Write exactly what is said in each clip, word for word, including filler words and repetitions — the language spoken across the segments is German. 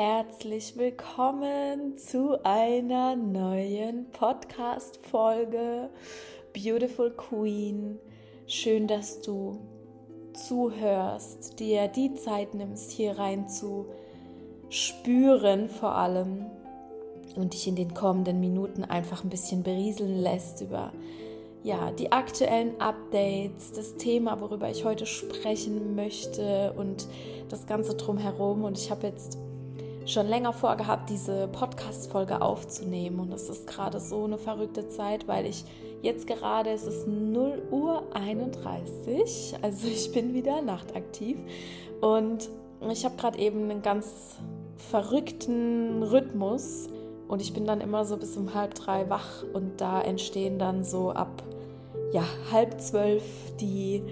Herzlich willkommen zu einer neuen Podcast-Folge Beautiful Queen. Schön, dass du zuhörst, dir die Zeit nimmst, hier rein zu spüren vor allem und dich in den kommenden Minuten einfach ein bisschen berieseln lässt über ja, die aktuellen Updates, das Thema, worüber ich heute sprechen möchte und das Ganze drumherum. Und ich habe jetzt schon länger vorgehabt, diese Podcast-Folge aufzunehmen, und es ist gerade so eine verrückte Zeit, weil ich jetzt gerade, es ist null Uhr einunddreißig, also ich bin wieder nachtaktiv und ich habe gerade eben einen ganz verrückten Rhythmus und ich bin dann immer so bis um halb drei wach, und da entstehen dann so ab ja, halb zwölf die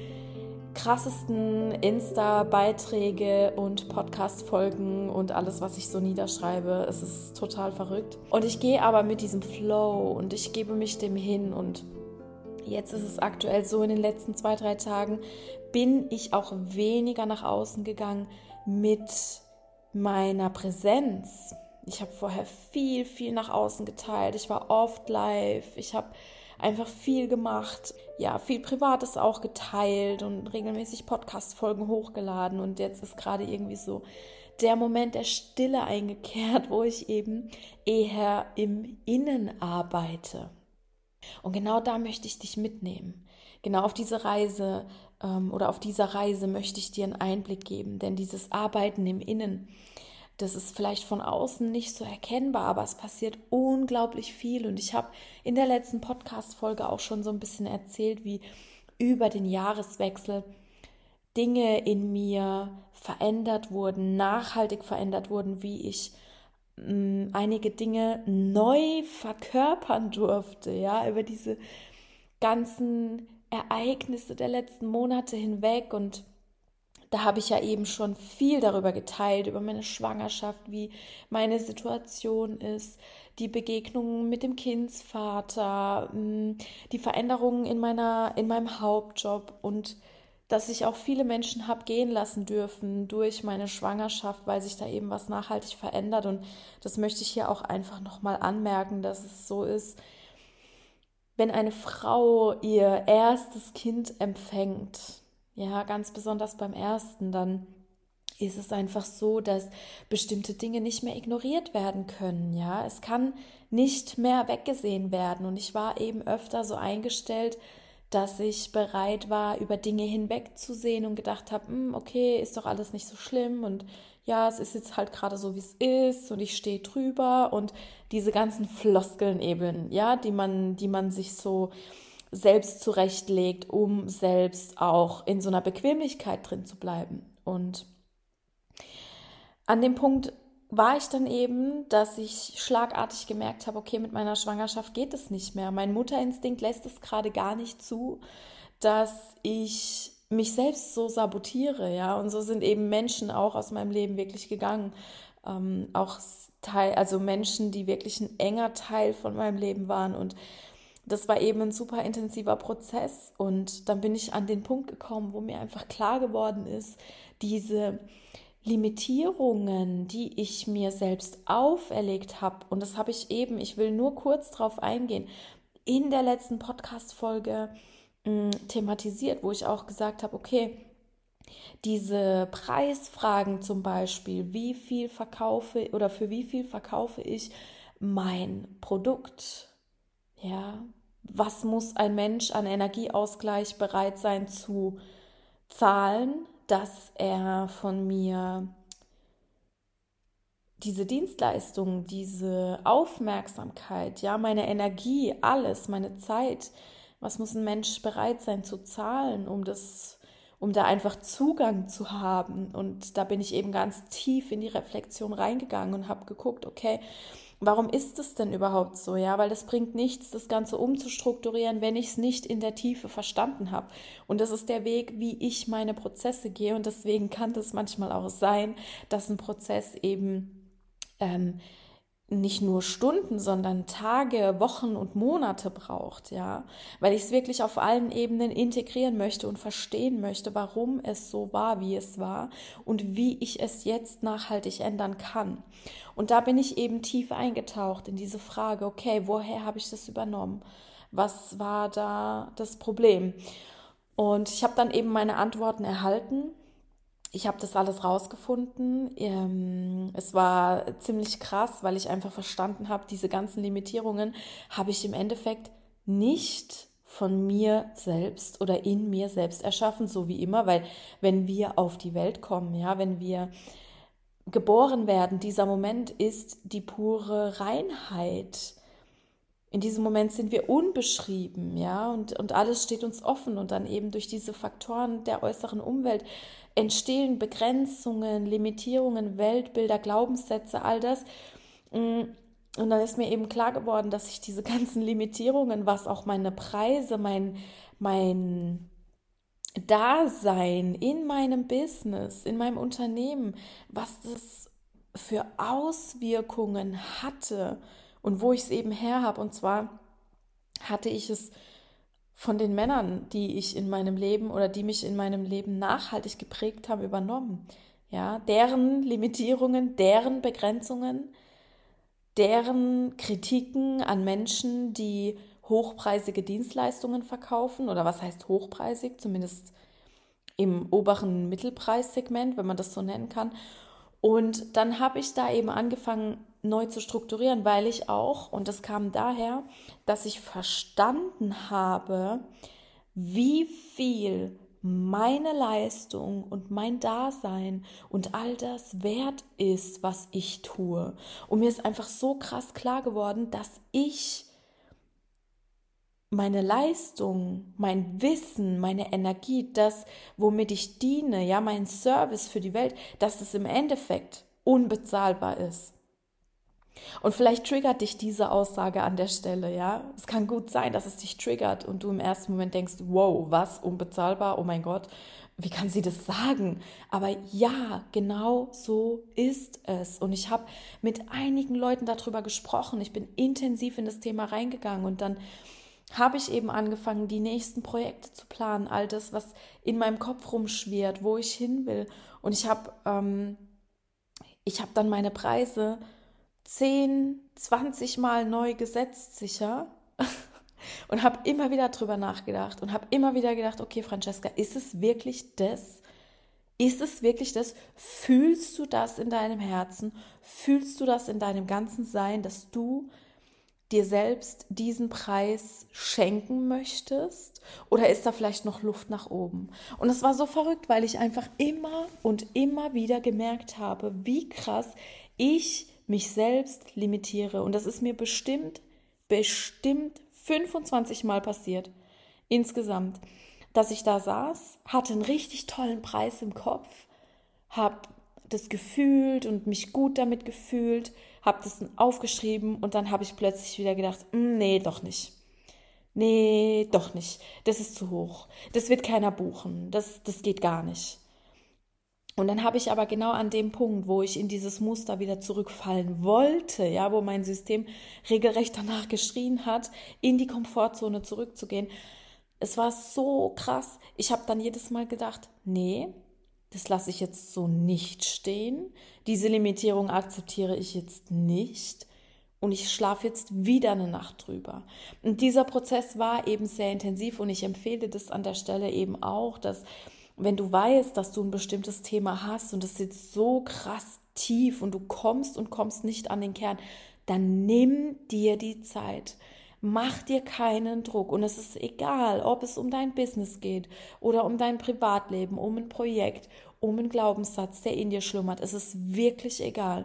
krassesten Insta-Beiträge und Podcast-Folgen und alles, was ich so niederschreibe. Es ist total verrückt. Und ich gehe aber mit diesem Flow und ich gebe mich dem hin. Und jetzt ist es aktuell so, in den letzten zwei, drei Tagen bin ich auch weniger nach außen gegangen mit meiner Präsenz. Ich habe vorher viel, viel nach außen geteilt. Ich war oft live. Ich habe einfach viel gemacht, ja, viel Privates auch geteilt und regelmäßig Podcast-Folgen hochgeladen, und jetzt ist gerade irgendwie so der Moment der Stille eingekehrt, wo ich eben eher im Innen arbeite. Und genau da möchte ich dich mitnehmen. Genau auf diese Reise ähm, oder auf dieser Reise möchte ich dir einen Einblick geben, denn dieses Arbeiten im Innen, das ist vielleicht von außen nicht so erkennbar, aber es passiert unglaublich viel. Und ich habe in der letzten Podcast-Folge auch schon so ein bisschen erzählt, wie über den Jahreswechsel Dinge in mir verändert wurden, nachhaltig verändert wurden, wie ich mh, einige Dinge neu verkörpern durfte, ja, über diese ganzen Ereignisse der letzten Monate hinweg. Und da habe ich ja eben schon viel darüber geteilt, über meine Schwangerschaft, wie meine Situation ist, die Begegnungen mit dem Kindsvater, die Veränderungen in meiner, in meinem Hauptjob, und dass ich auch viele Menschen habe gehen lassen dürfen durch meine Schwangerschaft, weil sich da eben was nachhaltig verändert. Und das möchte ich hier auch einfach nochmal anmerken, dass es so ist, wenn eine Frau ihr erstes Kind empfängt, ja, ganz besonders beim ersten, dann ist es einfach so, dass bestimmte Dinge nicht mehr ignoriert werden können, ja. Es kann nicht mehr weggesehen werden, und ich war eben öfter so eingestellt, dass ich bereit war, über Dinge hinwegzusehen und gedacht habe, okay, ist doch alles nicht so schlimm, und ja, es ist jetzt halt gerade so, wie es ist, und ich stehe drüber, und diese ganzen Floskeln eben, ja, die man, die man sich so selbst zurechtlegt, um selbst auch in so einer Bequemlichkeit drin zu bleiben. Und an dem Punkt war ich dann eben, dass ich schlagartig gemerkt habe, okay, mit meiner Schwangerschaft geht es nicht mehr. Mein Mutterinstinkt lässt es gerade gar nicht zu, dass ich mich selbst so sabotiere, ja. Und so sind eben Menschen auch aus meinem Leben wirklich gegangen. Ähm, auch Teil, also Menschen, die wirklich ein enger Teil von meinem Leben waren, und das war eben ein super intensiver Prozess, und dann bin ich an den Punkt gekommen, wo mir einfach klar geworden ist, diese Limitierungen, die ich mir selbst auferlegt habe, und das habe ich eben, ich will nur kurz drauf eingehen, in der letzten Podcast-Folge mh, thematisiert, wo ich auch gesagt habe, okay, diese Preisfragen zum Beispiel, wie viel verkaufe oder für wie viel verkaufe ich mein Produkt? Ja, was muss ein Mensch an Energieausgleich bereit sein zu zahlen, dass er von mir diese Dienstleistung, diese Aufmerksamkeit, ja, meine Energie, alles, meine Zeit, was muss ein Mensch bereit sein zu zahlen, um das, um da einfach Zugang zu haben? Und da bin ich eben ganz tief in die Reflexion reingegangen und habe geguckt, okay, warum ist es denn überhaupt so? Ja, weil das bringt nichts, das Ganze umzustrukturieren, wenn ich es nicht in der Tiefe verstanden habe. Und das ist der Weg, wie ich meine Prozesse gehe. Und deswegen kann das manchmal auch sein, dass ein Prozess eben ähm, nicht nur Stunden, sondern Tage, Wochen und Monate braucht, ja, weil ich es wirklich auf allen Ebenen integrieren möchte und verstehen möchte, warum es so war, wie es war und wie ich es jetzt nachhaltig ändern kann. Und da bin ich eben tief eingetaucht in diese Frage, okay, woher habe ich das übernommen? Was war da das Problem? Und ich habe dann eben meine Antworten erhalten. Ich habe das alles rausgefunden. Es war ziemlich krass, weil ich einfach verstanden habe, diese ganzen Limitierungen habe ich im Endeffekt nicht von mir selbst oder in mir selbst erschaffen, so wie immer, weil wenn wir auf die Welt kommen, ja, wenn wir geboren werden, dieser Moment ist die pure Reinheit. In diesem Moment sind wir unbeschrieben, ja, und, und alles steht uns offen und dann eben durch diese Faktoren der äußeren Umwelt entstehen Begrenzungen, Limitierungen, Weltbilder, Glaubenssätze, all das. Und dann ist mir eben klar geworden, dass ich diese ganzen Limitierungen, was auch meine Preise, mein, mein Dasein in meinem Business, in meinem Unternehmen, was das für Auswirkungen hatte, und wo ich es eben her habe, und zwar hatte ich es von den Männern, die ich in meinem Leben oder die mich in meinem Leben nachhaltig geprägt haben, übernommen. Ja, deren Limitierungen, deren Begrenzungen, deren Kritiken an Menschen, die hochpreisige Dienstleistungen verkaufen, oder was heißt hochpreisig, zumindest im oberen Mittelpreissegment, wenn man das so nennen kann. Und dann habe ich da eben angefangen, neu zu strukturieren, weil ich auch, und das kam daher, dass ich verstanden habe, wie viel meine Leistung und mein Dasein und all das wert ist, was ich tue. Und mir ist einfach so krass klar geworden, dass ich meine Leistung, mein Wissen, meine Energie, das, womit ich diene, ja, mein Service für die Welt, dass es im Endeffekt unbezahlbar ist. Und vielleicht triggert dich diese Aussage an der Stelle, ja? Es kann gut sein, dass es dich triggert und du im ersten Moment denkst, wow, was, unbezahlbar, oh mein Gott, wie kann sie das sagen? Aber ja, genau so ist es. Und ich habe mit einigen Leuten darüber gesprochen, ich bin intensiv in das Thema reingegangen und dann habe ich eben angefangen, die nächsten Projekte zu planen, all das, was in meinem Kopf rumschwirrt, wo ich hin will. Und ich habe ähm, ich habe dann meine Preise zehn, zwanzig Mal neu gesetzt, sicher. Und habe immer wieder drüber nachgedacht und habe immer wieder gedacht, okay, Francesca, ist es wirklich das? Ist es wirklich das? Fühlst du das in deinem Herzen? Fühlst du das in deinem ganzen Sein, dass du dir selbst diesen Preis schenken möchtest? Oder ist da vielleicht noch Luft nach oben? Und es war so verrückt, weil ich einfach immer und immer wieder gemerkt habe, wie krass ich mich selbst limitiere. Und das ist mir bestimmt, bestimmt fünfundzwanzig Mal passiert, insgesamt, dass ich da saß, hatte einen richtig tollen Preis im Kopf, habe das gefühlt und mich gut damit gefühlt, habe das dann aufgeschrieben und dann habe ich plötzlich wieder gedacht, nee, doch nicht. Nee, doch nicht. Das ist zu hoch. Das wird keiner buchen. Das, das geht gar nicht. Und dann habe ich aber genau an dem Punkt, wo ich in dieses Muster wieder zurückfallen wollte, ja, wo mein System regelrecht danach geschrien hat, in die Komfortzone zurückzugehen. Es war so krass. Ich habe dann jedes Mal gedacht, nee, das lasse ich jetzt so nicht stehen. Diese Limitierung akzeptiere ich jetzt nicht. Und ich schlafe jetzt wieder eine Nacht drüber. Und dieser Prozess war eben sehr intensiv und ich empfehle das an der Stelle eben auch, dass wenn du weißt, dass du ein bestimmtes Thema hast und das sitzt so krass tief und du kommst und kommst nicht an den Kern, dann nimm dir die Zeit. Mach dir keinen Druck. Und es ist egal, ob es um dein Business geht oder um dein Privatleben, um ein Projekt, um einen Glaubenssatz, der in dir schlummert. Es ist wirklich egal.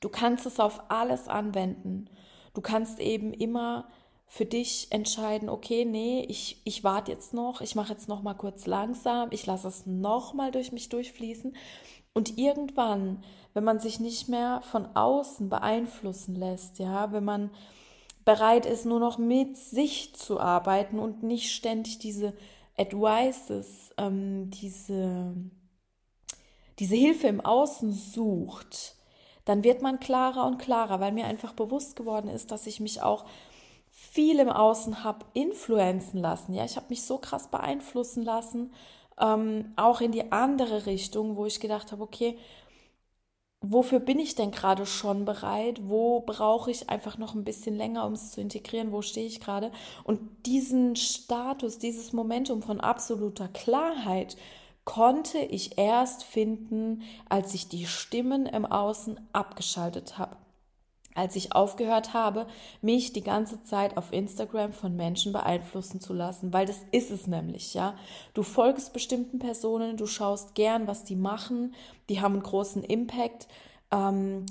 Du kannst es auf alles anwenden. Du kannst eben immer für dich entscheiden, okay, nee, ich, ich warte jetzt noch, ich mache jetzt noch mal kurz langsam, ich lasse es noch mal durch mich durchfließen. Und irgendwann, wenn man sich nicht mehr von außen beeinflussen lässt, ja, wenn man bereit ist, nur noch mit sich zu arbeiten und nicht ständig diese Advices, ähm, diese, diese Hilfe im Außen sucht, dann wird man klarer und klarer, weil mir einfach bewusst geworden ist, dass ich mich auch viel im Außen habe influenzen lassen. Ja, ich habe mich so krass beeinflussen lassen, ähm, auch in die andere Richtung, wo ich gedacht habe, okay, wofür bin ich denn gerade schon bereit? Wo brauche ich einfach noch ein bisschen länger, um es zu integrieren? Wo stehe ich gerade? Und diesen Status, dieses Momentum von absoluter Klarheit konnte ich erst finden, als ich die Stimmen im Außen abgeschaltet habe. Als ich aufgehört habe, mich die ganze Zeit auf Instagram von Menschen beeinflussen zu lassen, weil das ist es nämlich, ja. Du folgst bestimmten Personen, du schaust gern, was die machen, die haben einen großen Impact, ähm,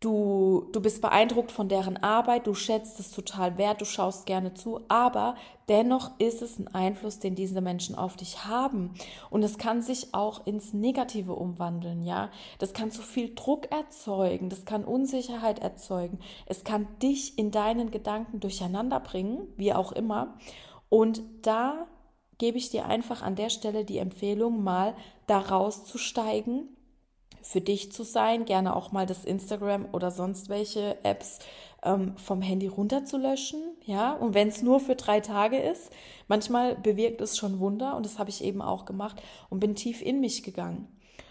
du, du bist beeindruckt von deren Arbeit, du schätzt es total wert, du schaust gerne zu, aber dennoch ist es ein Einfluss, den diese Menschen auf dich haben. Und es kann sich auch ins Negative umwandeln, ja. Das kann zu viel Druck erzeugen, das kann Unsicherheit erzeugen. Es kann dich in deinen Gedanken durcheinander bringen, wie auch immer. Und da gebe ich dir einfach an der Stelle die Empfehlung, mal da rauszusteigen, für dich zu sein, gerne auch mal das Instagram oder sonst welche Apps ähm, vom Handy runterzulöschen, ja, und wenn es nur für drei Tage ist, manchmal bewirkt es schon Wunder und das habe ich eben auch gemacht und bin tief in mich gegangen.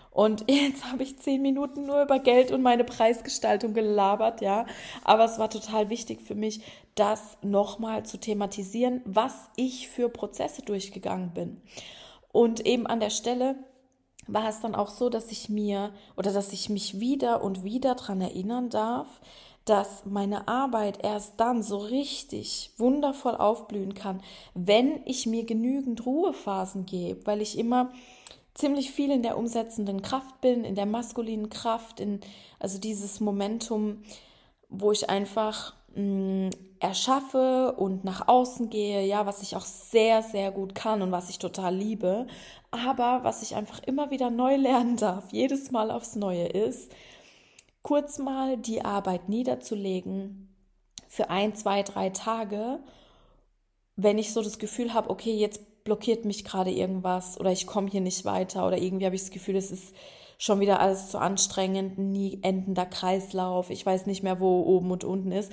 Und jetzt habe ich zehn Minuten nur über Geld und meine Preisgestaltung gelabert, ja, aber es war total wichtig für mich, das nochmal zu thematisieren, was ich für Prozesse durchgegangen bin. Und eben an der Stelle war es dann auch so, dass ich mir oder dass ich mich wieder und wieder daran erinnern darf, dass meine Arbeit erst dann so richtig wundervoll aufblühen kann, wenn ich mir genügend Ruhephasen gebe, weil ich immer ziemlich viel in der umsetzenden Kraft bin, in der maskulinen Kraft, in also dieses Momentum, wo ich einfach mh, erschaffe und nach außen gehe, ja, was ich auch sehr, sehr gut kann und was ich total liebe, aber was ich einfach immer wieder neu lernen darf, jedes Mal aufs Neue ist, kurz mal die Arbeit niederzulegen für ein, zwei, drei Tage, wenn ich so das Gefühl habe, okay, jetzt blockiert mich gerade irgendwas oder ich komme hier nicht weiter oder irgendwie habe ich das Gefühl, es ist schon wieder alles zu anstrengend, nie endender Kreislauf, ich weiß nicht mehr, wo oben und unten ist.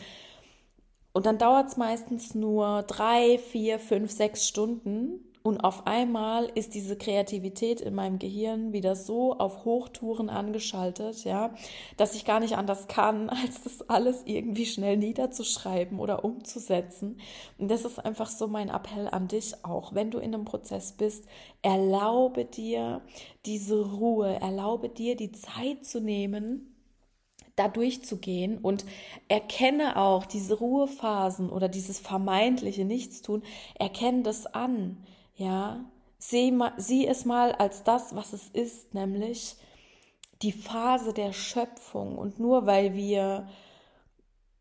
Und dann dauert es meistens nur drei, vier, fünf, sechs Stunden und auf einmal ist diese Kreativität in meinem Gehirn wieder so auf Hochtouren angeschaltet, ja, dass ich gar nicht anders kann, als das alles irgendwie schnell niederzuschreiben oder umzusetzen. Und das ist einfach so mein Appell an dich auch. Wenn du in einem Prozess bist, erlaube dir diese Ruhe, erlaube dir die Zeit zu nehmen, da durchzugehen und erkenne auch diese Ruhephasen oder dieses vermeintliche Nichtstun, erkenne das an, ja, sieh, ma, sieh es mal als das, was es ist, nämlich die Phase der Schöpfung. Und nur weil wir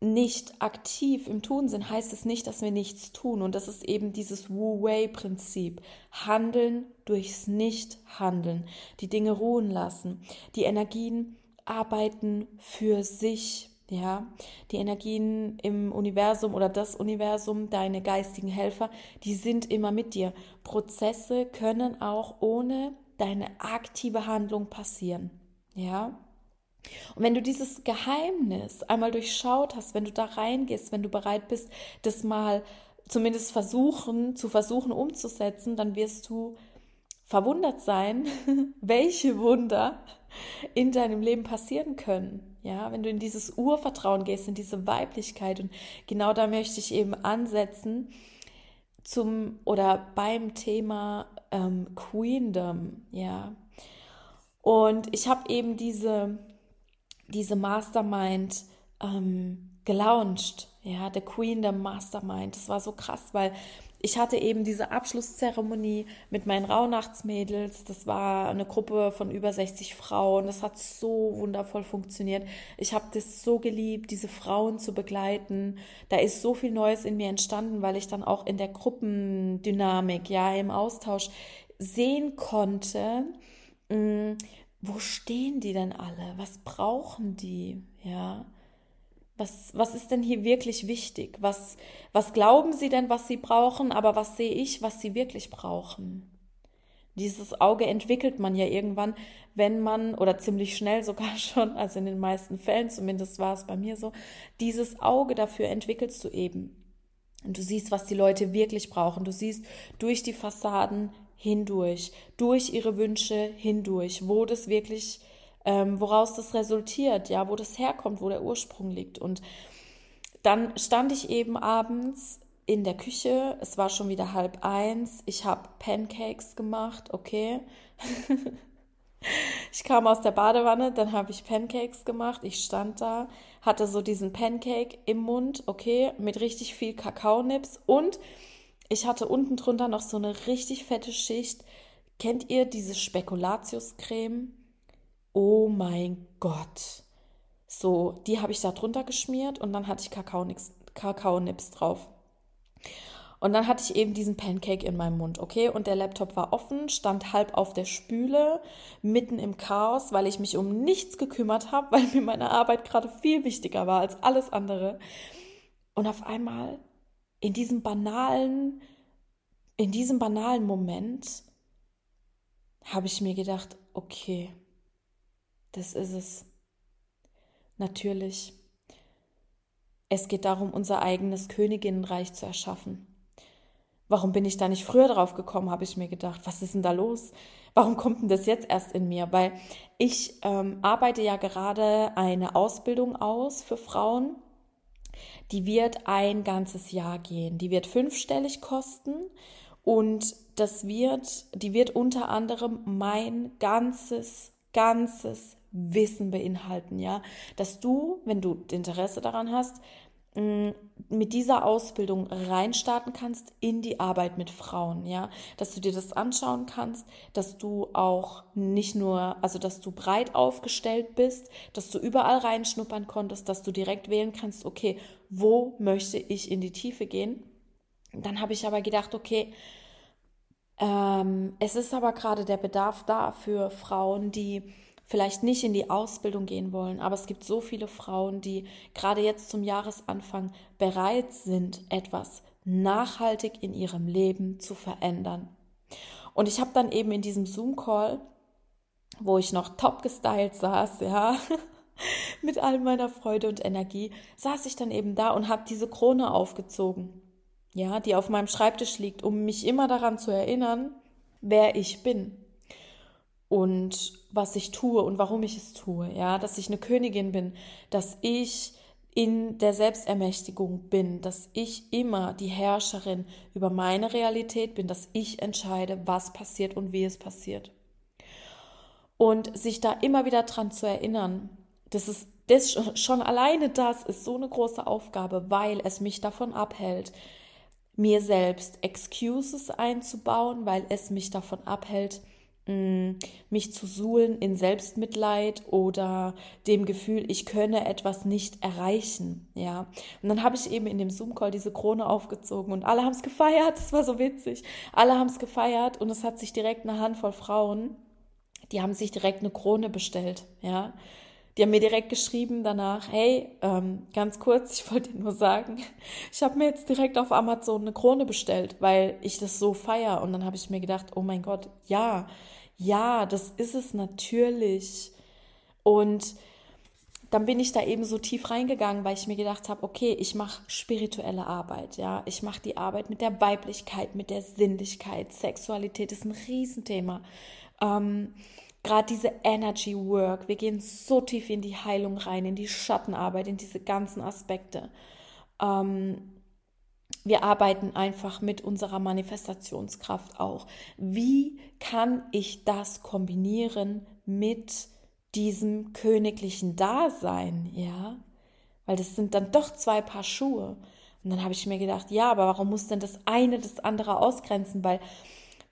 nicht aktiv im Tun sind, heißt es nicht, dass wir nichts tun. Und das ist eben dieses Wu Wei-Prinzip. Handeln durchs Nicht-Handeln. Die Dinge ruhen lassen. Die Energien arbeiten für sich, ja, die Energien im Universum oder das Universum, deine geistigen Helfer, die sind immer mit dir. Prozesse können auch ohne deine aktive Handlung passieren, ja. Und wenn du dieses Geheimnis einmal durchschaut hast, wenn du da reingehst, wenn du bereit bist, das mal zumindest versuchen, zu versuchen umzusetzen, dann wirst du verwundert sein, welche Wunder in deinem Leben passieren können, ja, wenn du in dieses Urvertrauen gehst, in diese Weiblichkeit. Und genau da möchte ich eben ansetzen zum oder beim Thema ähm, Queendom, ja. Und ich habe eben diese, diese Mastermind ähm, gelauncht, ja, der Queendom Mastermind. Das war so krass, weil ich hatte eben diese Abschlusszeremonie mit meinen Rauhnachtsmädels. Das war eine Gruppe von über sechzig Frauen. Das hat so wundervoll funktioniert. Ich habe das so geliebt, diese Frauen zu begleiten. Da ist so viel Neues in mir entstanden, weil ich dann auch in der Gruppendynamik, ja, im Austausch sehen konnte, mh, wo stehen die denn alle? Was brauchen die? Ja. Was, was ist denn hier wirklich wichtig? Was, was glauben sie denn, was sie brauchen? Aber was sehe ich, was sie wirklich brauchen? Dieses Auge entwickelt man ja irgendwann, wenn man, oder ziemlich schnell sogar schon, also in den meisten Fällen, zumindest war es bei mir so, dieses Auge dafür entwickelst du eben. Und du siehst, was die Leute wirklich brauchen. Du siehst durch die Fassaden hindurch, durch ihre Wünsche hindurch, wo das wirklich, ähm, woraus das resultiert, ja, wo das herkommt, wo der Ursprung liegt. Und dann stand ich eben abends in der Küche, es war schon wieder halb eins, ich habe Pancakes gemacht, okay. Ich kam aus der Badewanne, dann habe ich Pancakes gemacht, ich stand da, hatte so diesen Pancake im Mund, okay, mit richtig viel Kakaonips und ich hatte unten drunter noch so eine richtig fette Schicht. Kennt ihr diese Spekulatiuscreme? Oh mein Gott. So, die habe ich da drunter geschmiert und dann hatte ich Kakaonips, Kakaonips drauf. Und dann hatte ich eben diesen Pancake in meinem Mund, okay? Und der Laptop war offen, stand halb auf der Spüle, mitten im Chaos, weil ich mich um nichts gekümmert habe, weil mir meine Arbeit gerade viel wichtiger war als alles andere. Und auf einmal in diesem banalen, in diesem banalen Moment habe ich mir gedacht, okay, das ist es. Natürlich. Es geht darum, unser eigenes Königinnenreich zu erschaffen. Warum bin ich da nicht früher drauf gekommen, habe ich mir gedacht. Was ist denn da los? Warum kommt denn das jetzt erst in mir? Weil ich ähm, arbeite ja gerade eine Ausbildung aus für Frauen. Die wird ein ganzes Jahr gehen. Die wird fünfstellig kosten und das wird, die wird unter anderem mein ganzes, ganzes Wissen beinhalten, ja, dass du, wenn du Interesse daran hast, mit dieser Ausbildung reinstarten kannst in die Arbeit mit Frauen, ja, dass du dir das anschauen kannst, dass du auch nicht nur, also dass du breit aufgestellt bist, dass du überall reinschnuppern konntest, dass du direkt wählen kannst, okay, wo möchte ich in die Tiefe gehen? Dann habe ich aber gedacht, okay, ähm, es ist aber gerade der Bedarf da für Frauen, die vielleicht nicht in die Ausbildung gehen wollen, aber es gibt so viele Frauen, die gerade jetzt zum Jahresanfang bereit sind, etwas nachhaltig in ihrem Leben zu verändern. Und ich habe dann eben in diesem Zoom-Call, wo ich noch top gestylt saß, ja, mit all meiner Freude und Energie, saß ich dann eben da und habe diese Krone aufgezogen, ja, die auf meinem Schreibtisch liegt, um mich immer daran zu erinnern, wer ich bin. Und was ich tue und warum ich es tue, ja, dass ich eine Königin bin, dass ich in der Selbstermächtigung bin, dass ich immer die Herrscherin über meine Realität bin, dass ich entscheide, was passiert und wie es passiert. Und sich da immer wieder dran zu erinnern, das ist das, schon alleine das ist so eine große Aufgabe, weil es mich davon abhält, mir selbst Excuses einzubauen, weil es mich davon abhält, mich zu suhlen in Selbstmitleid oder dem Gefühl, ich könne etwas nicht erreichen, ja. Und dann habe ich eben in dem Zoom-Call diese Krone aufgezogen und alle haben es gefeiert, es war so witzig, alle haben es gefeiert und es hat sich direkt eine Handvoll Frauen, die haben sich direkt eine Krone bestellt, ja. Die haben mir direkt geschrieben danach, hey, ähm, ganz kurz, ich wollte dir nur sagen, ich habe mir jetzt direkt auf Amazon eine Krone bestellt, weil ich das so feiere. Und dann habe ich mir gedacht, oh mein Gott, ja, ja, das ist es natürlich. Und dann bin ich da eben so tief reingegangen, weil ich mir gedacht habe, okay, ich mache spirituelle Arbeit, ja, ich mache die Arbeit mit der Weiblichkeit, mit der Sinnlichkeit, Sexualität ist ein Riesenthema, ähm, gerade diese Energy Work, wir gehen so tief in die Heilung rein, in die Schattenarbeit, in diese ganzen Aspekte. Ähm, wir arbeiten einfach mit unserer Manifestationskraft auch. Wie kann ich das kombinieren mit diesem königlichen Dasein? Ja, weil das sind dann doch zwei Paar Schuhe. Und dann habe ich mir gedacht, ja, aber warum muss denn das eine das andere ausgrenzen? Weil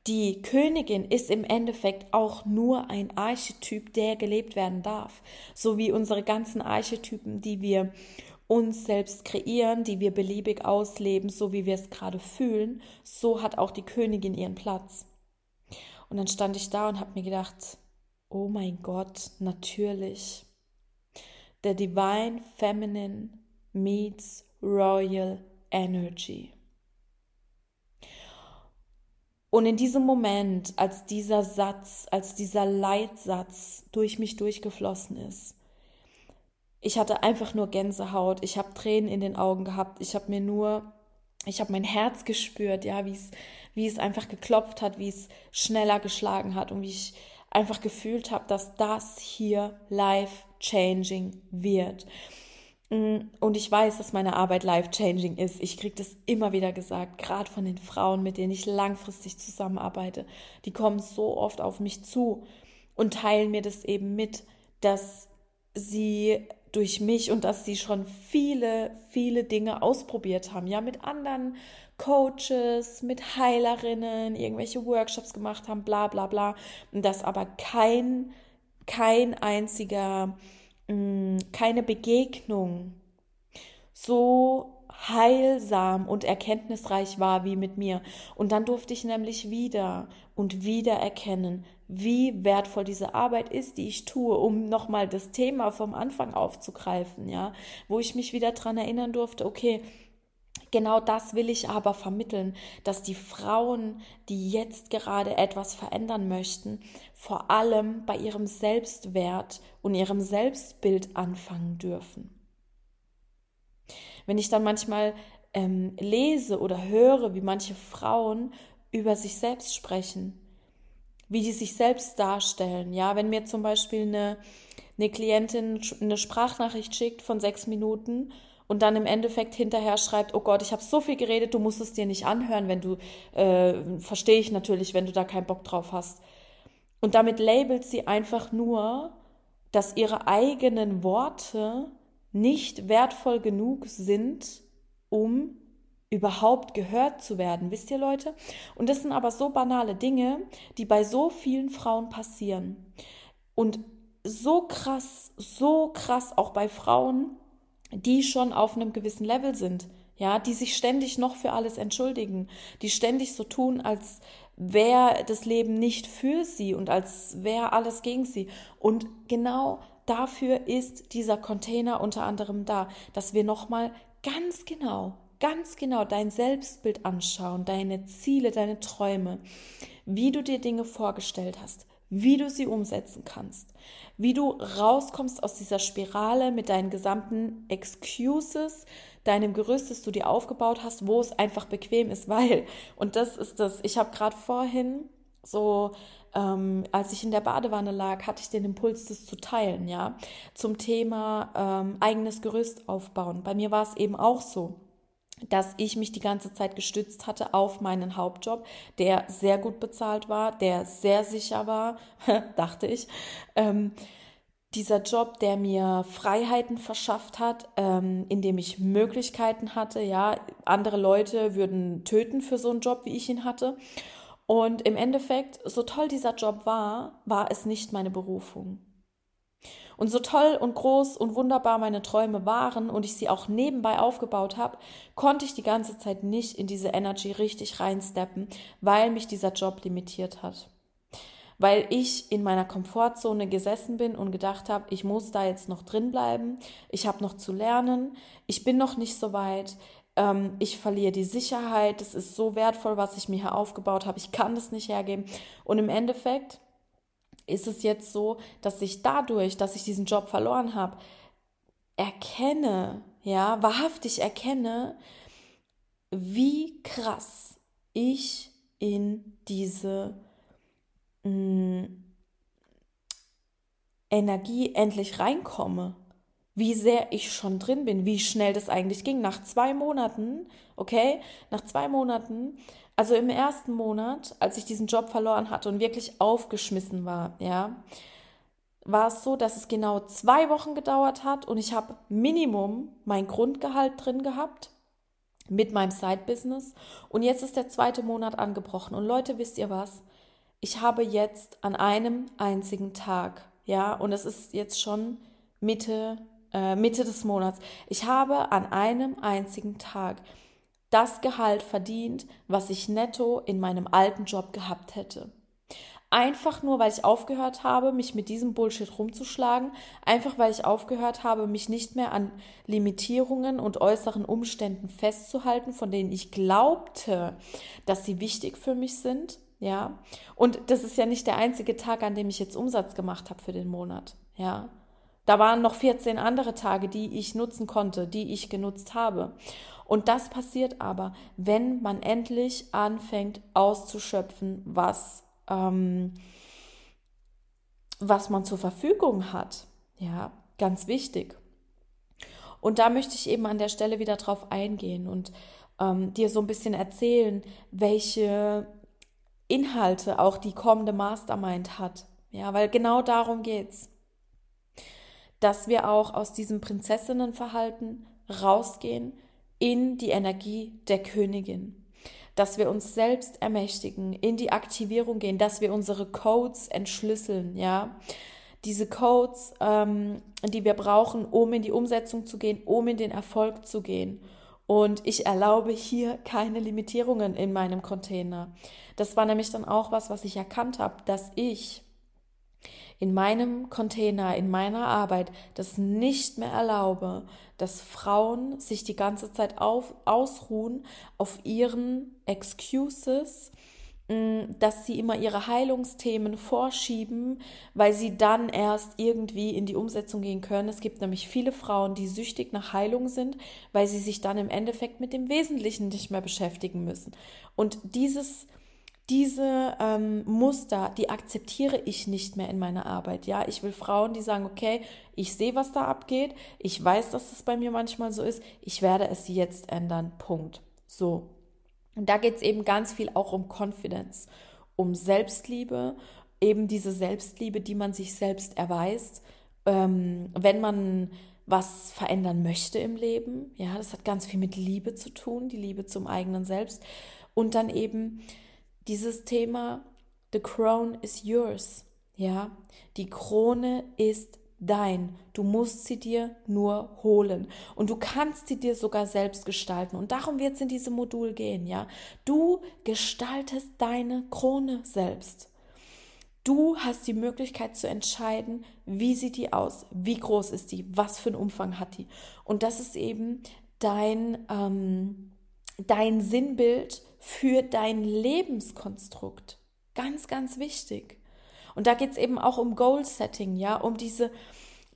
die Königin ist im Endeffekt auch nur ein Archetyp, der gelebt werden darf. So wie unsere ganzen Archetypen, die wir uns selbst kreieren, die wir beliebig ausleben, so wie wir es gerade fühlen, so hat auch die Königin ihren Platz. Und dann stand ich da und habe mir gedacht, oh mein Gott, natürlich. The Divine Feminine meets Royal Energy. Und in diesem Moment, als dieser Satz, als dieser Leitsatz durch mich durchgeflossen ist, ich hatte einfach nur Gänsehaut, ich habe Tränen in den Augen gehabt, ich habe mir nur, ich habe mein Herz gespürt, ja, wie es, wie es einfach geklopft hat, wie es schneller geschlagen hat und wie ich einfach gefühlt habe, dass das hier life-changing wird. Und ich weiß, dass meine Arbeit life-changing ist. Ich kriege das immer wieder gesagt, gerade von den Frauen, mit denen ich langfristig zusammenarbeite. Die kommen so oft auf mich zu und teilen mir das eben mit, dass sie durch mich und dass sie schon viele, viele Dinge ausprobiert haben. Ja, mit anderen Coaches, mit Heilerinnen, irgendwelche Workshops gemacht haben, bla bla bla. Und dass aber kein, kein einziger, mh, keine Begegnung so heilsam und erkenntnisreich war wie mit mir. Und dann durfte ich nämlich wieder und wieder erkennen, wie wertvoll diese Arbeit ist, die ich tue, um nochmal das Thema vom Anfang aufzugreifen, ja, wo ich mich wieder dran erinnern durfte, okay, genau das will ich aber vermitteln, dass die Frauen, die jetzt gerade etwas verändern möchten, vor allem bei ihrem Selbstwert und ihrem Selbstbild anfangen dürfen. Wenn ich dann manchmal ähm, lese oder höre, wie manche Frauen über sich selbst sprechen, wie die sich selbst darstellen, ja, wenn mir zum Beispiel eine, eine Klientin eine Sprachnachricht schickt von sechs Minuten und dann im Endeffekt hinterher schreibt, oh Gott, ich habe so viel geredet, du musst es dir nicht anhören, wenn du, äh, verstehe ich natürlich, wenn du da keinen Bock drauf hast. Und damit labelt sie einfach nur, dass ihre eigenen Worte nicht wertvoll genug sind, um überhaupt gehört zu werden. Wisst ihr, Leute? Und das sind aber so banale Dinge, die bei so vielen Frauen passieren. Und so krass, so krass auch bei Frauen, die schon auf einem gewissen Level sind, ja, die sich ständig noch für alles entschuldigen, die ständig so tun, als wäre das Leben nicht für sie und als wäre alles gegen sie. Und genau dafür ist dieser Container unter anderem da, dass wir nochmal ganz genau, ganz genau dein Selbstbild anschauen, deine Ziele, deine Träume, wie du dir Dinge vorgestellt hast, wie du sie umsetzen kannst, wie du rauskommst aus dieser Spirale mit deinen gesamten Excuses, deinem Gerüst, das du dir aufgebaut hast, wo es einfach bequem ist, weil, und das ist das, ich habe gerade vorhin so... Ähm, als ich in der Badewanne lag, hatte ich den Impuls, das zu teilen, ja, zum Thema ähm, eigenes Gerüst aufbauen. Bei mir war es eben auch so, dass ich mich die ganze Zeit gestützt hatte auf meinen Hauptjob, der sehr gut bezahlt war, der sehr sicher war, dachte ich, ähm, dieser Job, der mir Freiheiten verschafft hat, ähm, indem ich Möglichkeiten hatte, ja, andere Leute würden töten für so einen Job, wie ich ihn hatte. Und im Endeffekt, so toll dieser Job war, war es nicht meine Berufung. Und so toll und groß und wunderbar meine Träume waren und ich sie auch nebenbei aufgebaut habe, konnte ich die ganze Zeit nicht in diese Energy richtig reinsteppen, weil mich dieser Job limitiert hat. Weil ich in meiner Komfortzone gesessen bin und gedacht habe, ich muss da jetzt noch drin bleiben, ich habe noch zu lernen, ich bin noch nicht so weit, ich verliere die Sicherheit, das ist so wertvoll, was ich mir hier aufgebaut habe, ich kann das nicht hergeben. Und im Endeffekt ist es jetzt so, dass ich dadurch, dass ich diesen Job verloren habe, erkenne, ja, wahrhaftig erkenne, wie krass ich in diese mh, Energie endlich reinkomme. Wie sehr ich schon drin bin, wie schnell das eigentlich ging. Nach zwei Monaten, okay, nach zwei Monaten, also im ersten Monat, als ich diesen Job verloren hatte und wirklich aufgeschmissen war, ja, war es so, dass es genau zwei Wochen gedauert hat und ich habe Minimum mein Grundgehalt drin gehabt mit meinem Side-Business und jetzt ist der zweite Monat angebrochen. Und Leute, wisst ihr was? Ich habe jetzt an einem einzigen Tag, ja, und es ist jetzt schon Mitte Mitte des Monats. Ich habe an einem einzigen Tag das Gehalt verdient, was ich netto in meinem alten Job gehabt hätte. Einfach nur, weil ich aufgehört habe, mich mit diesem Bullshit rumzuschlagen. Einfach, weil ich aufgehört habe, mich nicht mehr an Limitierungen und äußeren Umständen festzuhalten, von denen ich glaubte, dass sie wichtig für mich sind. ja. Und das ist ja nicht der einzige Tag, an dem ich jetzt Umsatz gemacht habe für den Monat, ja. Da waren noch vierzehn andere Tage, die ich nutzen konnte, die ich genutzt habe. Und das passiert aber, wenn man endlich anfängt auszuschöpfen, was, ähm, was man zur Verfügung hat. Ja, ganz wichtig. Und da möchte ich eben an der Stelle wieder drauf eingehen und ähm, dir so ein bisschen erzählen, welche Inhalte auch die kommende Mastermind hat. Ja, weil genau darum geht's, dass wir auch aus diesem Prinzessinnenverhalten rausgehen in die Energie der Königin, dass wir uns selbst ermächtigen, in die Aktivierung gehen, dass wir unsere Codes entschlüsseln, ja. Diese Codes, ähm, die wir brauchen, um in die Umsetzung zu gehen, um in den Erfolg zu gehen. Und ich erlaube hier keine Limitierungen in meinem Container. Das war nämlich dann auch was, was ich erkannt habe, dass ich in meinem Container, in meiner Arbeit, das nicht mehr erlaube, dass Frauen sich die ganze Zeit auf, ausruhen auf ihren Excuses, dass sie immer ihre Heilungsthemen vorschieben, weil sie dann erst irgendwie in die Umsetzung gehen können. Es gibt nämlich viele Frauen, die süchtig nach Heilung sind, weil sie sich dann im Endeffekt mit dem Wesentlichen nicht mehr beschäftigen müssen. Und dieses Diese ähm, Muster, die akzeptiere ich nicht mehr in meiner Arbeit, ja. Ich will Frauen, die sagen, okay, ich sehe, was da abgeht, ich weiß, dass es bei mir manchmal so ist, ich werde es jetzt ändern, Punkt. So. Und da geht es eben ganz viel auch um Confidence, um Selbstliebe, eben diese Selbstliebe, die man sich selbst erweist, ähm, wenn man was verändern möchte im Leben, ja, das hat ganz viel mit Liebe zu tun, die Liebe zum eigenen Selbst und dann eben dieses Thema, the crown is yours, ja, die Krone ist dein, du musst sie dir nur holen und du kannst sie dir sogar selbst gestalten und darum wird es in diesem Modul gehen, ja, du gestaltest deine Krone selbst, du hast die Möglichkeit zu entscheiden, wie sieht die aus, wie groß ist die, was für einen Umfang hat die und das ist eben dein, ähm, dein Sinnbild für dein Lebenskonstrukt. Ganz, ganz wichtig. Und da geht es eben auch um Goal-Setting, ja, um diese,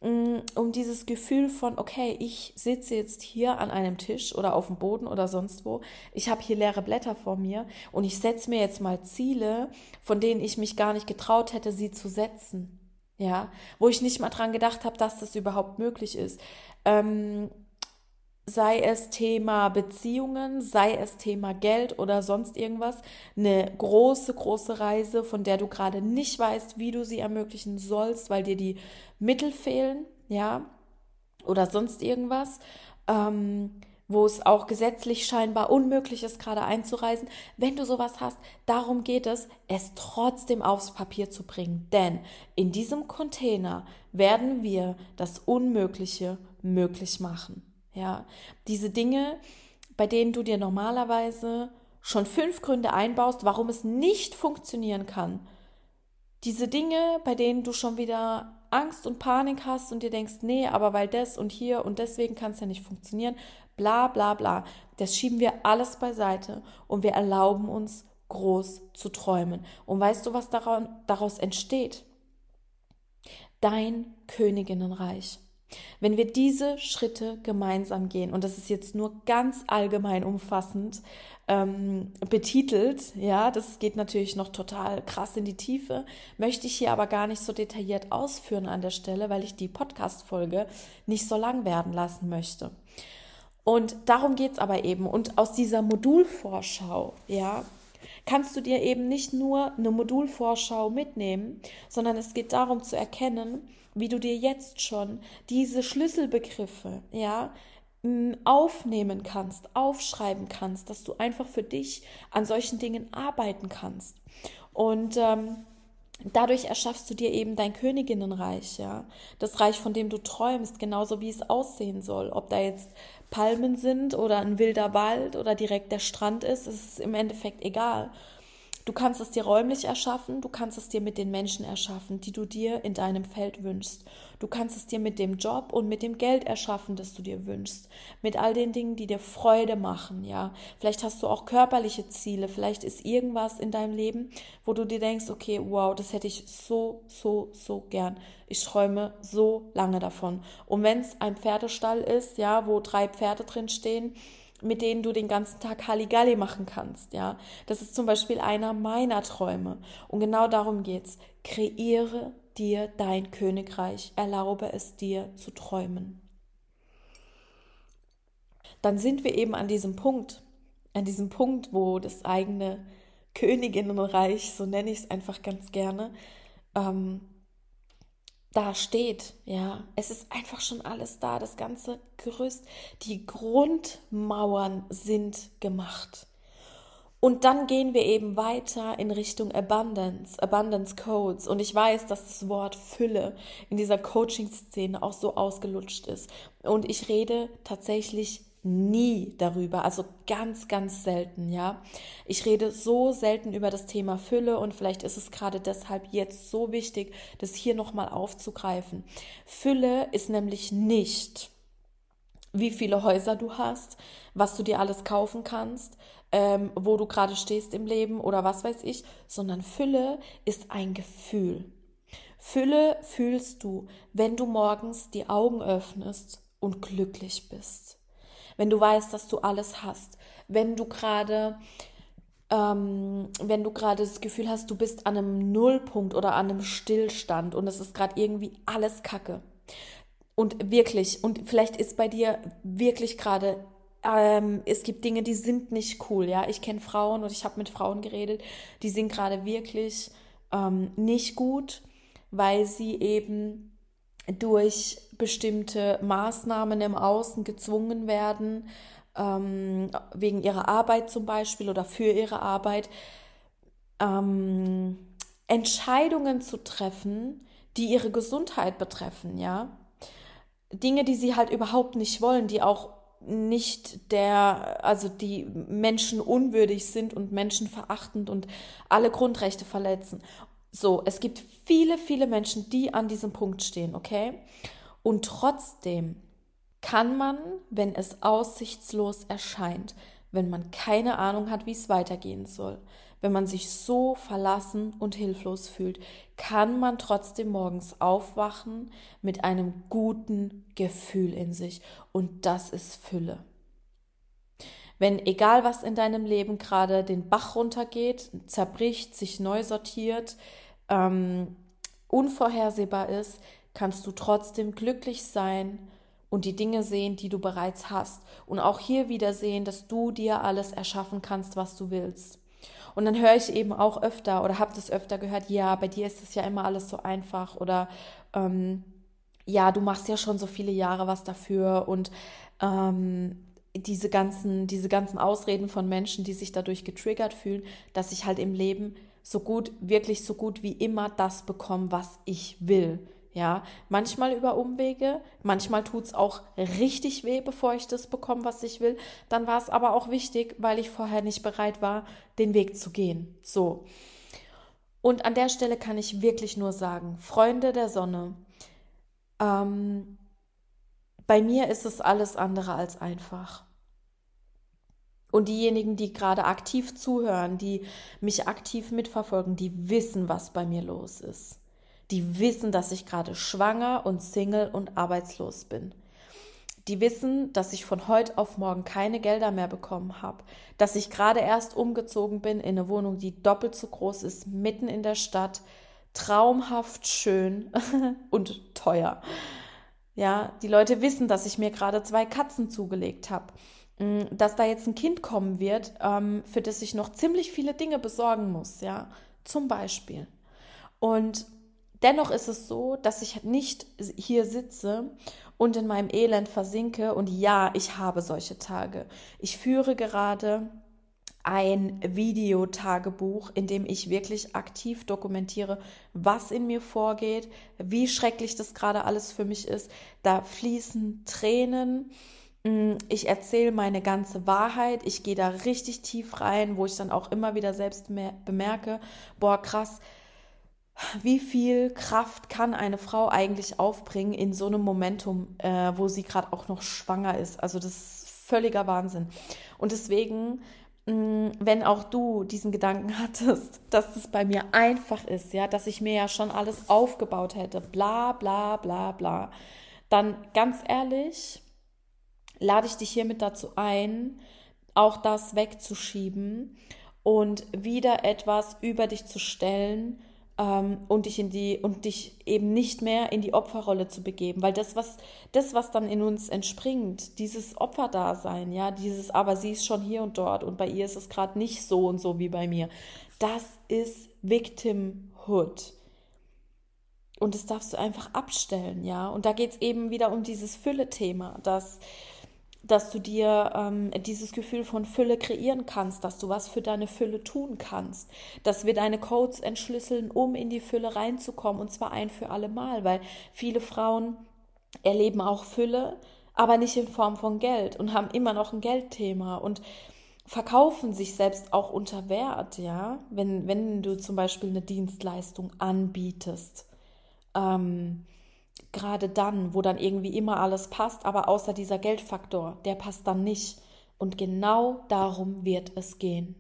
um dieses Gefühl von, okay, ich sitze jetzt hier an einem Tisch oder auf dem Boden oder sonst wo, ich habe hier leere Blätter vor mir und ich setze mir jetzt mal Ziele, von denen ich mich gar nicht getraut hätte, sie zu setzen, ja, wo ich nicht mal dran gedacht habe, dass das überhaupt möglich ist. Ähm, Sei es Thema Beziehungen, sei es Thema Geld oder sonst irgendwas, eine große, große Reise, von der du gerade nicht weißt, wie du sie ermöglichen sollst, weil dir die Mittel fehlen, ja, oder sonst irgendwas, ähm, wo es auch gesetzlich scheinbar unmöglich ist, gerade einzureisen. Wenn du sowas hast, darum geht es, es trotzdem aufs Papier zu bringen, denn in diesem Container werden wir das Unmögliche möglich machen. Ja, diese Dinge, bei denen du dir normalerweise schon fünf Gründe einbaust, warum es nicht funktionieren kann. Diese Dinge, bei denen du schon wieder Angst und Panik hast und dir denkst, nee, aber weil das und hier und deswegen kann es ja nicht funktionieren, bla bla bla. Das schieben wir alles beiseite und wir erlauben uns, groß zu träumen. Und weißt du, was daraus entsteht? Dein Königinnenreich. Wenn wir diese Schritte gemeinsam gehen, und das ist jetzt nur ganz allgemein umfassend ähm, betitelt, ja, das geht natürlich noch total krass in die Tiefe, möchte ich hier aber gar nicht so detailliert ausführen an der Stelle, weil ich die Podcast-Folge nicht so lang werden lassen möchte. Und darum geht es aber eben. Und aus dieser Modulvorschau, ja, kannst du dir eben nicht nur eine Modulvorschau mitnehmen, sondern es geht darum zu erkennen, wie du dir jetzt schon diese Schlüsselbegriffe, ja, aufnehmen kannst, aufschreiben kannst, dass du einfach für dich an solchen Dingen arbeiten kannst. Und ähm, dadurch erschaffst du dir eben dein Königinnenreich, ja, das Reich, von dem du träumst, genauso wie es aussehen soll. Ob da jetzt Palmen sind oder ein wilder Wald oder direkt der Strand ist, ist im Endeffekt egal. Du kannst es dir räumlich erschaffen, du kannst es dir mit den Menschen erschaffen, die du dir in deinem Feld wünschst. Du kannst es dir mit dem Job und mit dem Geld erschaffen, das du dir wünschst. Mit all den Dingen, die dir Freude machen, ja. Vielleicht hast du auch körperliche Ziele, vielleicht ist irgendwas in deinem Leben, wo du dir denkst, okay, wow, das hätte ich so, so, so gern. Ich träume so lange davon. Und wenn es ein Pferdestall ist, ja, wo drei Pferde drin stehen, mit denen du den ganzen Tag Halligalli machen kannst, ja. Das ist zum Beispiel einer meiner Träume. Und genau darum geht's. Kreiere dir dein Königreich. Erlaube es dir zu träumen. Dann sind wir eben an diesem Punkt, an diesem Punkt, wo das eigene Königinnenreich, so nenne ich es einfach ganz gerne, ähm, da steht, ja, es ist einfach schon alles da, das ganze Gerüst, die Grundmauern sind gemacht. Und dann gehen wir eben weiter in Richtung Abundance, Abundance Codes. Und ich weiß, dass das Wort Fülle in dieser Coaching-Szene auch so ausgelutscht ist. Und ich rede tatsächlich nie darüber, also ganz, ganz selten, ja. Ich rede so selten über das Thema Fülle und vielleicht ist es gerade deshalb jetzt so wichtig, das hier nochmal aufzugreifen. Fülle ist nämlich nicht, wie viele Häuser du hast, was du dir alles kaufen kannst, ähm, wo du gerade stehst im Leben oder was weiß ich, sondern Fülle ist ein Gefühl. Fülle fühlst du, wenn du morgens die Augen öffnest und glücklich bist. Wenn du weißt, dass du alles hast, wenn du gerade ähm, wenn du gerade das Gefühl hast, du bist an einem Nullpunkt oder an einem Stillstand und es ist gerade irgendwie alles Kacke und wirklich, und vielleicht ist bei dir wirklich gerade, ähm, es gibt Dinge, die sind nicht cool, ja, ich kenne Frauen und ich habe mit Frauen geredet, die sind gerade wirklich ähm, nicht gut, weil sie eben durch bestimmte Maßnahmen im Außen gezwungen werden, ähm, wegen ihrer Arbeit zum Beispiel oder für ihre Arbeit, ähm, Entscheidungen zu treffen, die ihre Gesundheit betreffen, ja. Dinge, die sie halt überhaupt nicht wollen, die auch nicht der, also die Menschen unwürdig sind und Menschen verachtend und alle Grundrechte verletzen. So, es gibt viele, viele Menschen, die an diesem Punkt stehen, okay? Und trotzdem kann man, wenn es aussichtslos erscheint, wenn man keine Ahnung hat, wie es weitergehen soll, wenn man sich so verlassen und hilflos fühlt, kann man trotzdem morgens aufwachen mit einem guten Gefühl in sich. Und das ist Fülle. Wenn egal was in deinem Leben gerade den Bach runtergeht, zerbricht, sich neu sortiert, ähm, unvorhersehbar ist, kannst du trotzdem glücklich sein und die Dinge sehen, die du bereits hast. Und auch hier wieder sehen, dass du dir alles erschaffen kannst, was du willst. Und dann höre ich eben auch öfter oder habe das öfter gehört, ja, bei dir ist es ja immer alles so einfach oder ähm, ja, du machst ja schon so viele Jahre was dafür und ähm, diese ganzen, diese ganzen Ausreden von Menschen, die sich dadurch getriggert fühlen, dass ich halt im Leben so gut, wirklich so gut wie immer das bekomme, was ich will. Ja, manchmal über Umwege, manchmal tut es auch richtig weh, bevor ich das bekomme, was ich will. Dann war es aber auch wichtig, weil ich vorher nicht bereit war, den Weg zu gehen. So. Und an der Stelle kann ich wirklich nur sagen, Freunde der Sonne, ähm, bei mir ist es alles andere als einfach. Und diejenigen, die gerade aktiv zuhören, die mich aktiv mitverfolgen, die wissen, was bei mir los ist. Die wissen, dass ich gerade schwanger und Single und arbeitslos bin. Die wissen, dass ich von heute auf morgen keine Gelder mehr bekommen habe. Dass ich gerade erst umgezogen bin in eine Wohnung, die doppelt so groß ist, mitten in der Stadt, traumhaft schön und teuer. Ja, die Leute wissen, dass ich mir gerade zwei Katzen zugelegt habe. Dass da jetzt ein Kind kommen wird, für das ich noch ziemlich viele Dinge besorgen muss, ja, zum Beispiel. Und dennoch ist es so, dass ich nicht hier sitze und in meinem Elend versinke. Und ja, ich habe solche Tage. Ich führe gerade ein Videotagebuch, in dem ich wirklich aktiv dokumentiere, was in mir vorgeht, wie schrecklich das gerade alles für mich ist. Da fließen Tränen. ich erzähle meine ganze Wahrheit, ich gehe da richtig tief rein, wo ich dann auch immer wieder selbst bemerke, boah krass, wie viel Kraft kann eine Frau eigentlich aufbringen in so einem Momentum, äh, wo sie gerade auch noch schwanger ist. Also das ist völliger Wahnsinn. Und deswegen, mh, wenn auch du diesen Gedanken hattest, dass es bei mir einfach ist, ja, dass ich mir ja schon alles aufgebaut hätte, bla bla bla bla, dann ganz ehrlich, lade ich dich hiermit dazu ein, auch das wegzuschieben und wieder etwas über dich zu stellen, und dich in die und dich eben nicht mehr in die Opferrolle zu begeben, weil das was das was dann in uns entspringt, dieses Opferdasein, ja, dieses aber sie ist schon hier und dort und bei ihr ist es gerade nicht so und so wie bei mir. Das ist Victimhood. Und das darfst du einfach abstellen, ja, und da geht's eben wieder um dieses Fülle-Thema, dass dass du dir ähm, dieses Gefühl von Fülle kreieren kannst, dass du was für deine Fülle tun kannst, dass wir deine Codes entschlüsseln, um in die Fülle reinzukommen, und zwar ein für alle Mal, weil viele Frauen erleben auch Fülle, aber nicht in Form von Geld und haben immer noch ein Geldthema und verkaufen sich selbst auch unter Wert, ja, wenn, wenn du zum Beispiel eine Dienstleistung anbietest, ähm, gerade dann, wo dann irgendwie immer alles passt, aber außer dieser Geldfaktor, der passt dann nicht. Und genau darum wird es gehen.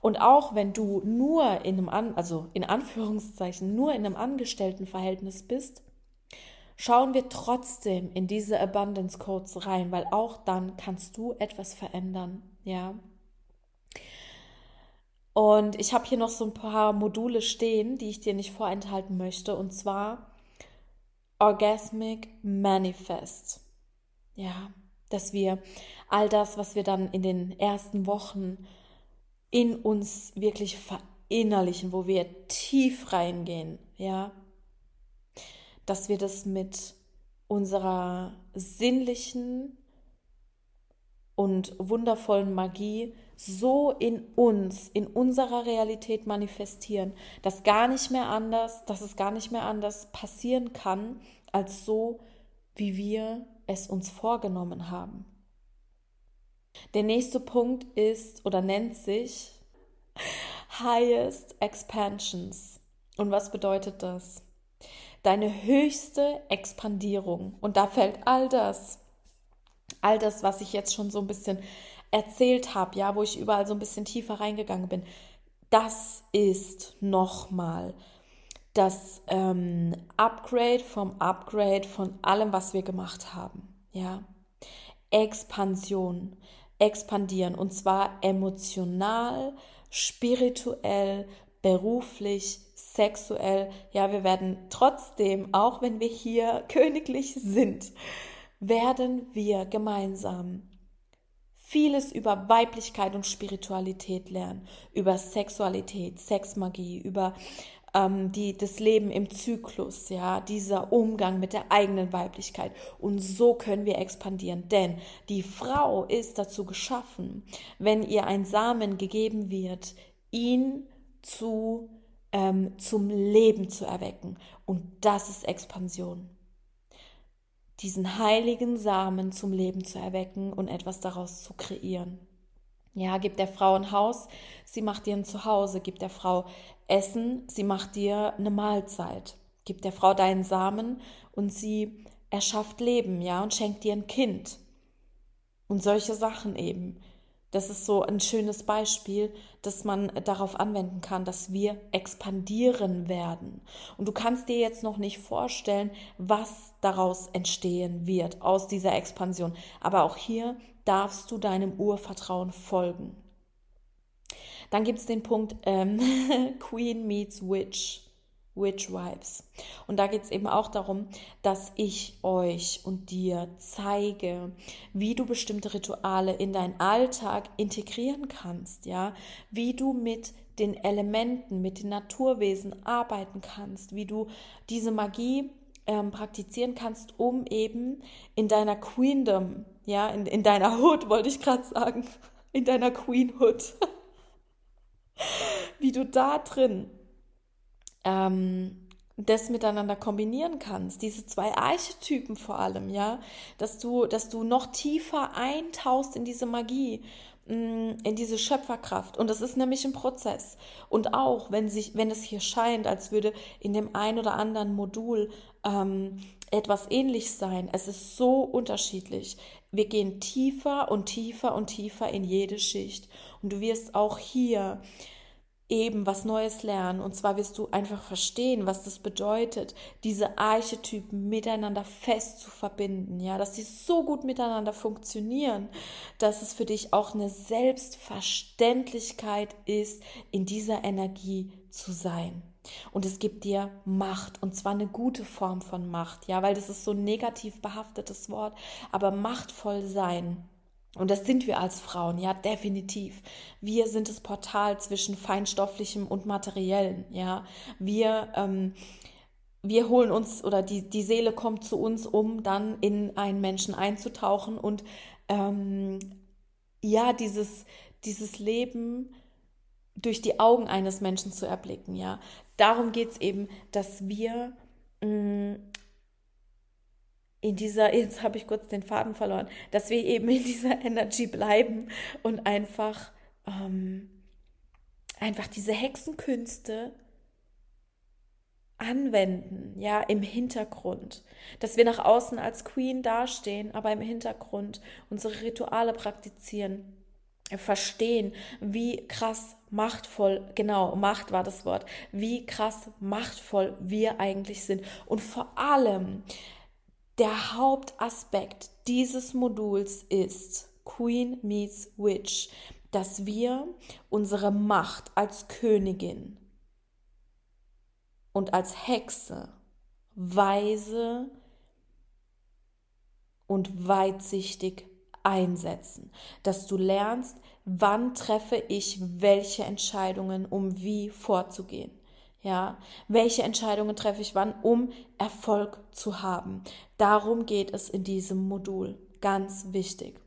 Und auch wenn du nur in einem, An- also in Anführungszeichen, nur in einem Angestelltenverhältnis bist, schauen wir trotzdem in diese Abundance Codes rein, weil auch dann kannst du etwas verändern, ja. Und ich habe hier noch so ein paar Module stehen, die ich dir nicht vorenthalten möchte, und zwar Orgasmic Manifest, ja, dass wir all das, was wir dann in den ersten Wochen in uns wirklich verinnerlichen, wo wir tief reingehen, ja, dass wir das mit unserer sinnlichen und wundervollen Magie so in uns, in unserer Realität manifestieren, dass gar nicht mehr anders, dass es gar nicht mehr anders passieren kann, als so, wie wir es uns vorgenommen haben. Der nächste Punkt ist oder nennt sich Highest Expansions. Und was bedeutet das? Deine höchste Expandierung. Und da fällt all das, all das, was ich jetzt schon so ein bisschen erzählt habe, ja, wo ich überall so ein bisschen tiefer reingegangen bin, das ist nochmal das ähm, Upgrade vom Upgrade von allem, was wir gemacht haben, ja. Expansion, expandieren, und zwar emotional, spirituell, beruflich, sexuell, ja, wir werden trotzdem, auch wenn wir hier königlich sind, werden wir gemeinsam vieles über Weiblichkeit und Spiritualität lernen, über Sexualität, Sexmagie, über ähm, die, das Leben im Zyklus, ja, dieser Umgang mit der eigenen Weiblichkeit. Und so können wir expandieren, denn die Frau ist dazu geschaffen, wenn ihr ein Samen gegeben wird, ihn zu, ähm, zum Leben zu erwecken. Und das ist Expansion. Diesen heiligen Samen zum Leben zu erwecken und etwas daraus zu kreieren. Ja, gib der Frau ein Haus, sie macht dir ein Zuhause. Gib der Frau Essen, sie macht dir eine Mahlzeit. Gib der Frau deinen Samen und sie erschafft Leben, ja, und schenkt dir ein Kind. Und solche Sachen eben. Das ist so ein schönes Beispiel, dass man darauf anwenden kann, dass wir expandieren werden. Und du kannst dir jetzt noch nicht vorstellen, was daraus entstehen wird, aus dieser Expansion. Aber auch hier darfst du deinem Urvertrauen folgen. Dann gibt es den Punkt ähm, Queen meets Witch, Witch Vibes. Und da geht es eben auch darum, dass ich euch und dir zeige, wie du bestimmte Rituale in deinen Alltag integrieren kannst, ja, wie du mit den Elementen, mit den Naturwesen arbeiten kannst, wie du diese Magie ähm, praktizieren kannst, um eben in deiner Queendom, ja, in, in deiner Hood, wollte ich gerade sagen, in deiner Queenhood, wie du da drin Ähm, das miteinander kombinieren kannst, diese zwei Archetypen vor allem, ja, dass du, dass du noch tiefer eintauchst in diese Magie, in diese Schöpferkraft. Und das ist nämlich ein Prozess. Und auch, wenn sich, wenn es hier scheint, als würde in dem ein oder anderen Modul ähm, etwas ähnlich sein, es ist so unterschiedlich. Wir gehen tiefer und tiefer und tiefer in jede Schicht. Und du wirst auch hier eben was Neues lernen. Und zwar wirst du einfach verstehen, was das bedeutet, diese Archetypen miteinander fest zu verbinden, ja, dass sie so gut miteinander funktionieren, dass es für dich auch eine Selbstverständlichkeit ist, in dieser Energie zu sein. Und es gibt dir Macht, und zwar eine gute Form von Macht, ja, weil das ist so ein negativ behaftetes Wort, aber machtvoll sein. Und das sind wir als Frauen, ja, definitiv. Wir sind das Portal zwischen Feinstofflichem und Materiellen, ja. Wir, ähm, wir holen uns, oder die, die Seele kommt zu uns, um dann in einen Menschen einzutauchen und, ähm, ja, dieses, dieses Leben durch die Augen eines Menschen zu erblicken, ja. Darum geht's eben, dass wir, mh, in dieser, jetzt habe ich kurz den Faden verloren, dass wir eben in dieser Energy bleiben und einfach, ähm, einfach diese Hexenkünste anwenden, ja, im Hintergrund. Dass wir nach außen als Queen dastehen, aber im Hintergrund unsere Rituale praktizieren, verstehen, wie krass machtvoll, genau, Macht war das Wort, wie krass machtvoll wir eigentlich sind. Und vor allem, der Hauptaspekt dieses Moduls ist Queen meets Witch, dass wir unsere Macht als Königin und als Hexe weise und weitsichtig einsetzen, dass du lernst, wann treffe ich welche Entscheidungen, um wie vorzugehen. Ja, welche Entscheidungen treffe ich wann, um Erfolg zu haben? Darum geht es in diesem Modul. Ganz wichtig.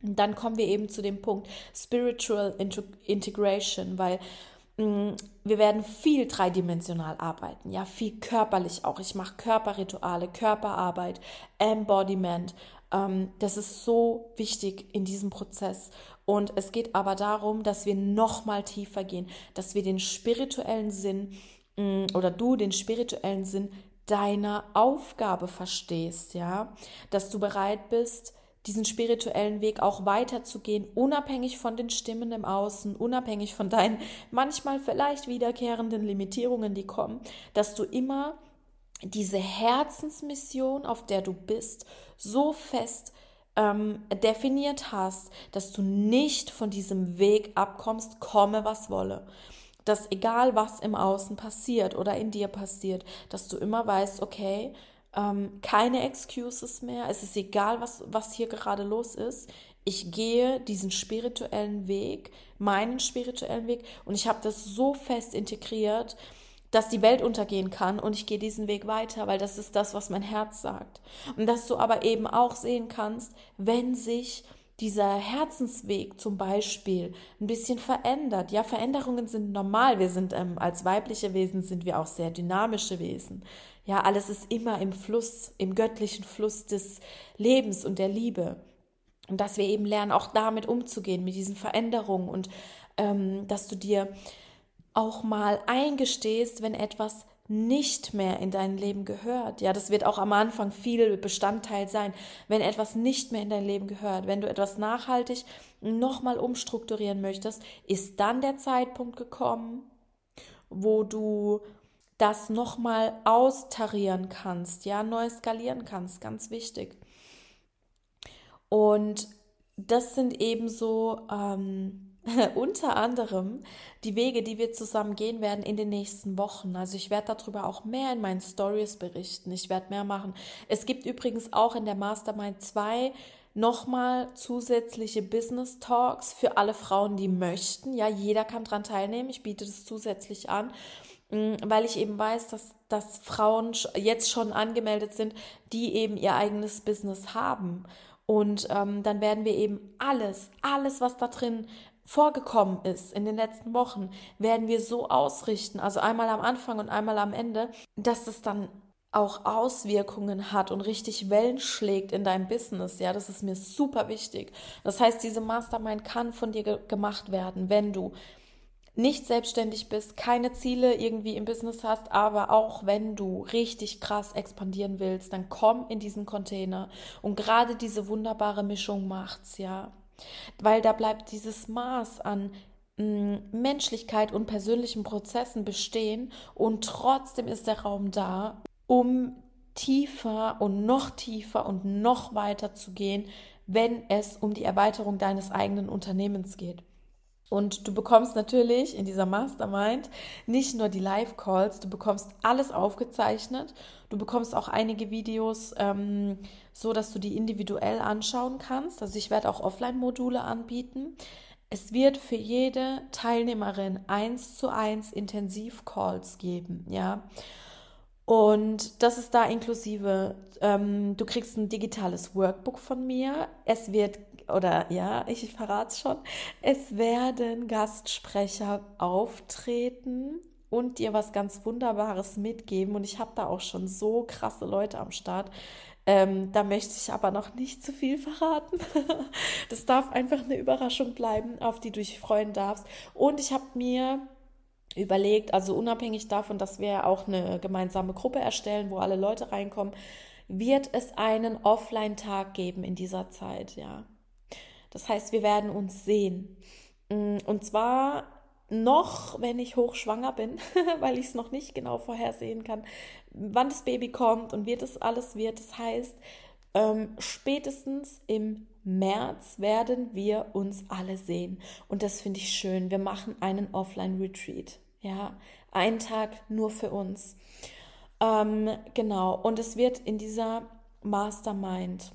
Und dann kommen wir eben zu dem Punkt Spiritual Integration, weil mh, wir werden viel dreidimensional arbeiten, ja, viel körperlich auch. Ich mache Körperrituale, Körperarbeit, Embodiment. Ähm, das ist so wichtig in diesem Prozess. Und es geht aber darum, dass wir noch mal tiefer gehen, dass wir den spirituellen Sinn oder du den spirituellen Sinn deiner Aufgabe verstehst, ja, dass du bereit bist, diesen spirituellen Weg auch weiterzugehen, unabhängig von den Stimmen im Außen, unabhängig von deinen manchmal vielleicht wiederkehrenden Limitierungen, die kommen, dass du immer diese Herzensmission, auf der du bist, so fest Ähm, definiert hast, dass du nicht von diesem Weg abkommst, komme was wolle. Dass egal was im Außen passiert oder in dir passiert, dass du immer weißt, okay, ähm, keine Excuses mehr, es ist egal, was, was hier gerade los ist, ich gehe diesen spirituellen Weg, meinen spirituellen Weg, und ich habe das so fest integriert, dass die Welt untergehen kann, und ich gehe diesen Weg weiter, weil das ist das, was mein Herz sagt. Und dass du aber eben auch sehen kannst, wenn sich dieser Herzensweg zum Beispiel ein bisschen verändert. Ja, Veränderungen sind normal. Wir sind ähm, als weibliche Wesen sind wir auch sehr dynamische Wesen. Ja, alles ist immer im Fluss, im göttlichen Fluss des Lebens und der Liebe. Und dass wir eben lernen, auch damit umzugehen, mit diesen Veränderungen, und ähm, dass du dir auch mal eingestehst, wenn etwas nicht mehr in dein Leben gehört. Ja, das wird auch am Anfang viel Bestandteil sein, wenn etwas nicht mehr in dein Leben gehört. Wenn du etwas nachhaltig nochmal umstrukturieren möchtest, ist dann der Zeitpunkt gekommen, wo du das nochmal austarieren kannst, ja, neu skalieren kannst, ganz wichtig. Und das sind eben so ähm, unter anderem die Wege, die wir zusammen gehen werden in den nächsten Wochen. Also ich werde darüber auch mehr in meinen Stories berichten. Ich werde mehr machen. Es gibt übrigens auch in der Mastermind zwei nochmal zusätzliche Business Talks für alle Frauen, die möchten. Ja, jeder kann daran teilnehmen. Ich biete das zusätzlich an, weil ich eben weiß, dass, dass Frauen jetzt schon angemeldet sind, die eben ihr eigenes Business haben. Und ähm, dann werden wir eben alles, alles, was da drin vorgekommen ist in den letzten Wochen, werden wir so ausrichten, also einmal am Anfang und einmal am Ende, dass es dann auch Auswirkungen hat und richtig Wellen schlägt in deinem Business, ja, das ist mir super wichtig. Das heißt, diese Mastermind kann von dir ge- gemacht werden, wenn du nicht selbstständig bist, keine Ziele irgendwie im Business hast, aber auch wenn du richtig krass expandieren willst, dann komm in diesen Container und gerade diese wunderbare Mischung macht's, ja, weil da bleibt dieses Maß an Menschlichkeit und persönlichen Prozessen bestehen und trotzdem ist der Raum da, um tiefer und noch tiefer und noch weiter zu gehen, wenn es um die Erweiterung deines eigenen Unternehmens geht. Und du bekommst natürlich in dieser Mastermind nicht nur die Live-Calls, du bekommst alles aufgezeichnet, du bekommst auch einige Videos, ähm, so dass du die individuell anschauen kannst. Also ich werde auch Offline-Module anbieten. Es wird für jede Teilnehmerin eins zu eins Intensiv-Calls geben, ja. Und das ist da inklusive, ähm, du kriegst ein digitales Workbook von mir, es wird Oder ja, ich verrate es schon, es werden Gastsprecher auftreten und dir was ganz Wunderbares mitgeben. Und ich habe da auch schon so krasse Leute am Start. Ähm, da möchte ich aber noch nicht zu viel verraten. Das darf einfach eine Überraschung bleiben, auf die du dich freuen darfst. Und ich habe mir überlegt, also unabhängig davon, dass wir auch eine gemeinsame Gruppe erstellen, wo alle Leute reinkommen, wird es einen Offline-Tag geben in dieser Zeit, ja. Das heißt, wir werden uns sehen. Und zwar noch, wenn ich hochschwanger bin, weil ich es noch nicht genau vorhersehen kann, wann das Baby kommt und wie das alles wird. Das heißt, ähm, spätestens im März werden wir uns alle sehen. Und das finde ich schön. Wir machen einen Offline-Retreat. Ja, einen Tag nur für uns. Ähm, genau. Und es wird in dieser Mastermind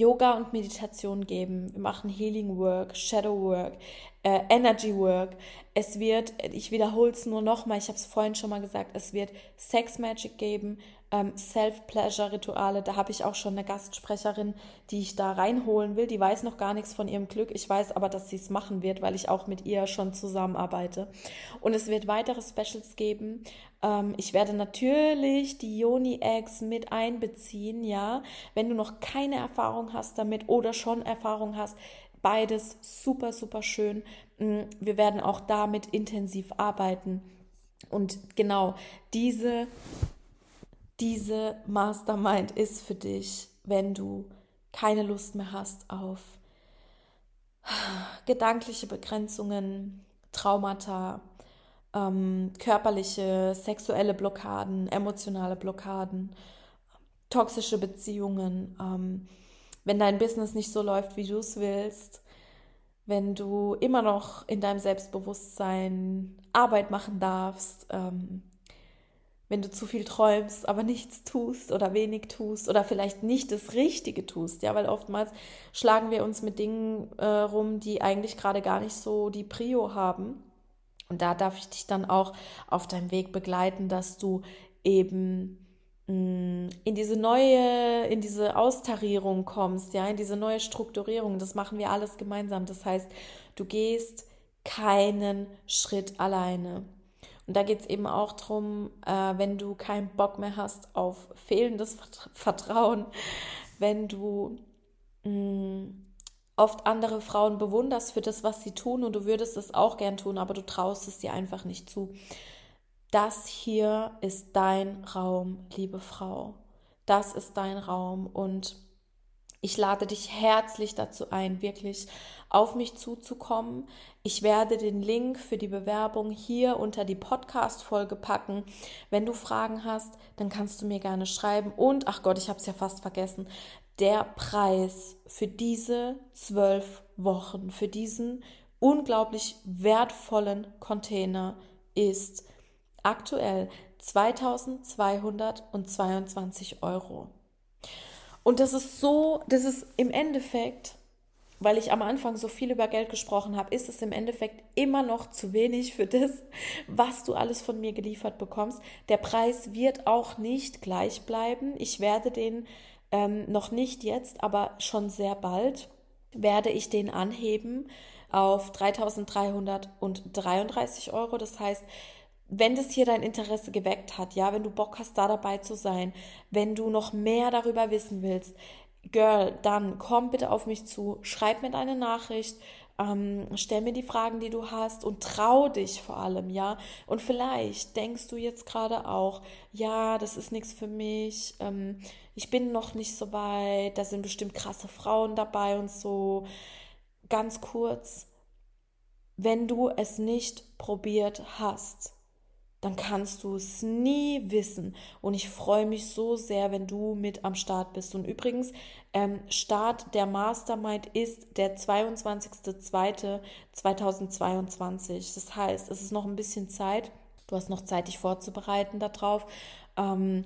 Yoga und Meditation geben, wir machen Healing Work, Shadow Work, äh, Energy Work. Es wird, ich wiederhole es nur nochmal, ich habe es vorhin schon mal gesagt, es wird Sex Magic geben, ähm, Self-Pleasure-Rituale. Da habe ich auch schon eine Gastsprecherin, die ich da reinholen will. Die weiß noch gar nichts von ihrem Glück. Ich weiß aber, dass sie es machen wird, weil ich auch mit ihr schon zusammenarbeite. Und es wird weitere Specials geben. Ich werde natürlich die Yoni Eggs mit einbeziehen, ja. Wenn du noch keine Erfahrung hast damit oder schon Erfahrung hast, beides super, super schön. Wir werden auch damit intensiv arbeiten. Und genau, diese, diese Mastermind ist für dich, wenn du keine Lust mehr hast auf gedankliche Begrenzungen, Traumata, Ähm, körperliche, sexuelle Blockaden, emotionale Blockaden, toxische Beziehungen, ähm, wenn dein Business nicht so läuft, wie du es willst, wenn du immer noch in deinem Selbstbewusstsein Arbeit machen darfst, ähm, wenn du zu viel träumst, aber nichts tust oder wenig tust oder vielleicht nicht das Richtige tust, ja, weil oftmals schlagen wir uns mit Dingen äh, rum, die eigentlich gerade gar nicht so die Prio haben. Und da darf ich dich dann auch auf deinem Weg begleiten, dass du eben mh, in diese neue, in diese Austarierung kommst, ja, in diese neue Strukturierung. Das machen wir alles gemeinsam. Das heißt, du gehst keinen Schritt alleine. Und da geht es eben auch darum, äh, wenn du keinen Bock mehr hast auf fehlendes Vertrauen, wenn du mh, oft andere Frauen bewunderst für das, was sie tun und du würdest es auch gern tun, aber du traust es dir einfach nicht zu. Das hier ist dein Raum, liebe Frau. Das ist dein Raum und ich lade dich herzlich dazu ein, wirklich auf mich zuzukommen. Ich werde den Link für die Bewerbung hier unter die Podcast-Folge packen. Wenn du Fragen hast, dann kannst du mir gerne schreiben. Und, ach Gott, ich habe es ja fast vergessen, der Preis für diese zwölf Wochen, für diesen unglaublich wertvollen Container ist aktuell zweitausendzweihundertzweiundzwanzig Euro. Und das ist so, das ist im Endeffekt, weil ich am Anfang so viel über Geld gesprochen habe, ist es im Endeffekt immer noch zu wenig für das, was du alles von mir geliefert bekommst. Der Preis wird auch nicht gleich bleiben. Ich werde den Ähm, noch nicht jetzt, aber schon sehr bald werde ich den anheben, auf dreitausenddreihundertdreiunddreißig Euro. Das heißt, wenn das hier dein Interesse geweckt hat, ja, wenn du Bock hast, da dabei zu sein, wenn du noch mehr darüber wissen willst, Girl, dann komm bitte auf mich zu, schreib mir deine Nachricht, ähm, stell mir die Fragen, die du hast und trau dich vor allem, ja. Und vielleicht denkst du jetzt gerade auch, ja, das ist nichts für mich, ähm, ich bin noch nicht so weit, da sind bestimmt krasse Frauen dabei und so. Ganz kurz, wenn du es nicht probiert hast, dann kannst du es nie wissen. Und ich freue mich so sehr, wenn du mit am Start bist. Und übrigens, ähm, Start der Mastermind ist der zweiundzwanzigster zweiter zweitausendzweiundzwanzig. Das heißt, es ist noch ein bisschen Zeit. Du hast noch Zeit, dich vorzubereiten darauf. Ähm,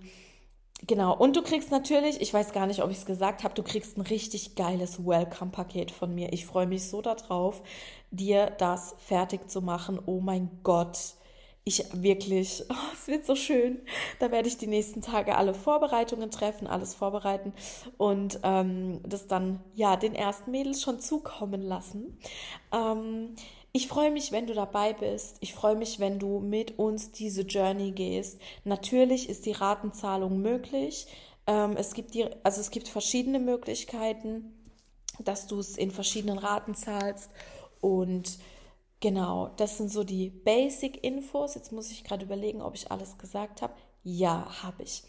genau. Und du kriegst natürlich, ich weiß gar nicht, ob ich es gesagt habe, du kriegst ein richtig geiles Welcome-Paket von mir. Ich freue mich so darauf, dir das fertig zu machen. Oh mein Gott. Ich wirklich, oh, es wird so schön. Da werde ich die nächsten Tage alle Vorbereitungen treffen, alles vorbereiten und ähm, das dann ja den ersten Mädels schon zukommen lassen. Ähm, ich freue mich, wenn du dabei bist. Ich freue mich, wenn du mit uns diese Journey gehst. Natürlich ist die Ratenzahlung möglich. Ähm, es gibt die, also es gibt verschiedene Möglichkeiten, dass du es in verschiedenen Raten zahlst und genau, das sind so die Basic-Infos. Jetzt muss ich gerade überlegen, ob ich alles gesagt habe. Ja, habe ich.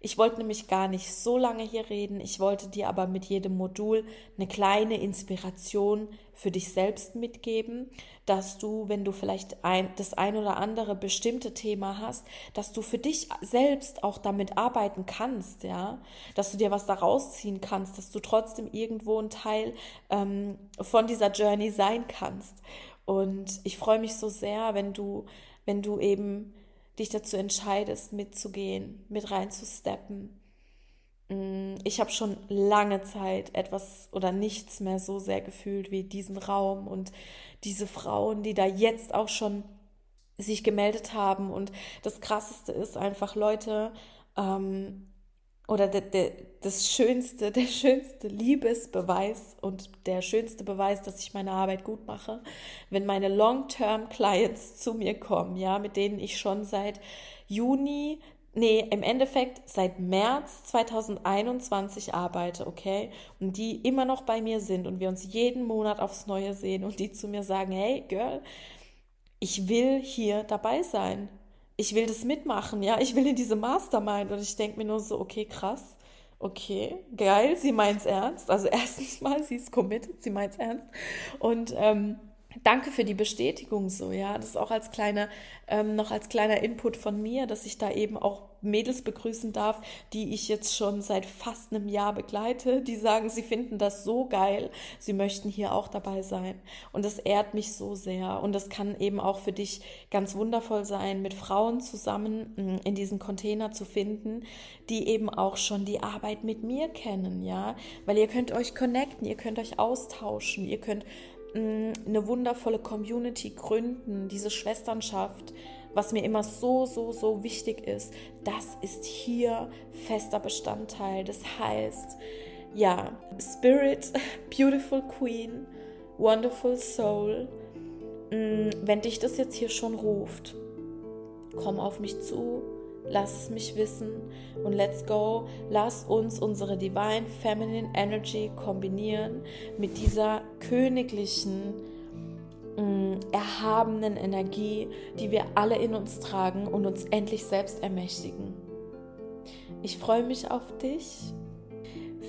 Ich wollte nämlich gar nicht so lange hier reden. Ich wollte dir aber mit jedem Modul eine kleine Inspiration für dich selbst mitgeben, dass du, wenn du vielleicht ein, das ein oder andere bestimmte Thema hast, dass du für dich selbst auch damit arbeiten kannst, ja, dass du dir was daraus ziehen kannst, dass du trotzdem irgendwo ein Teil ähm, von dieser Journey sein kannst. Und ich freue mich so sehr, wenn du, wenn du eben dich dazu entscheidest, mitzugehen, mit reinzusteppen. Ich habe schon lange Zeit etwas oder nichts mehr so sehr gefühlt wie diesen Raum und diese Frauen, die da jetzt auch schon sich gemeldet haben. Und das Krasseste ist einfach, Leute, ähm, oder de, de, das schönste, der schönste Liebesbeweis und der schönste Beweis, dass ich meine Arbeit gut mache, wenn meine Long-Term-Clients zu mir kommen, ja, mit denen ich schon seit Juni, nee, im Endeffekt seit März zweitausendeinundzwanzig arbeite, okay, und die immer noch bei mir sind und wir uns jeden Monat aufs Neue sehen und die zu mir sagen, hey, Girl, ich will hier dabei sein. Ich will das mitmachen, ja, ich will in diese Mastermind und ich denke mir nur so, okay, krass, okay, geil, sie meint's ernst, also erstens mal, sie ist committed, sie meint's ernst und ähm, danke für die Bestätigung so, ja, das ist auch als kleiner, ähm, noch als kleiner Input von mir, dass ich da eben auch Mädels begrüßen darf, die ich jetzt schon seit fast einem Jahr begleite, die sagen, sie finden das so geil, sie möchten hier auch dabei sein und das ehrt mich so sehr und das kann eben auch für dich ganz wundervoll sein, mit Frauen zusammen in diesen Container zu finden, die eben auch schon die Arbeit mit mir kennen, ja, weil ihr könnt euch connecten, ihr könnt euch austauschen, ihr könnt mh, eine wundervolle Community gründen, diese Schwesternschaft, was mir immer so, so, so wichtig ist, das ist hier fester Bestandteil. Das heißt, ja, Spirit, Beautiful Queen, Wonderful Soul, wenn dich das jetzt hier schon ruft, komm auf mich zu, lass es mich wissen und let's go. Lass uns unsere Divine Feminine Energy kombinieren mit dieser königlichen, erhabenen Energie, die wir alle in uns tragen und uns endlich selbst ermächtigen. Ich freue mich auf dich.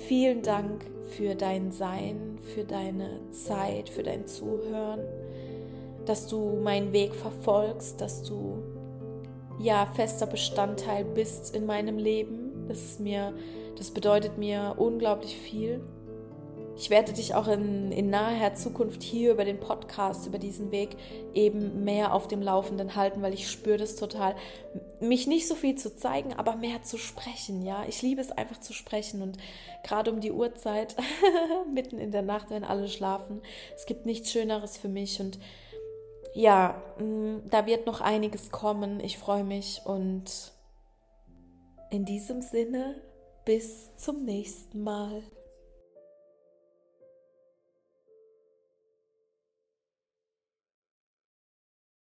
Vielen Dank für dein Sein, für deine Zeit, für dein Zuhören, dass du meinen Weg verfolgst, dass du ja fester Bestandteil bist in meinem Leben. Das ist mir, das bedeutet mir unglaublich viel. Ich werde dich auch in, in naher Zukunft hier über den Podcast, über diesen Weg eben mehr auf dem Laufenden halten, weil ich spüre das total, mich nicht so viel zu zeigen, aber mehr zu sprechen, ja. Ich liebe es einfach zu sprechen und gerade um die Uhrzeit, mitten in der Nacht, wenn alle schlafen, es gibt nichts Schöneres für mich und ja, da wird noch einiges kommen. Ich freue mich und in diesem Sinne, bis zum nächsten Mal.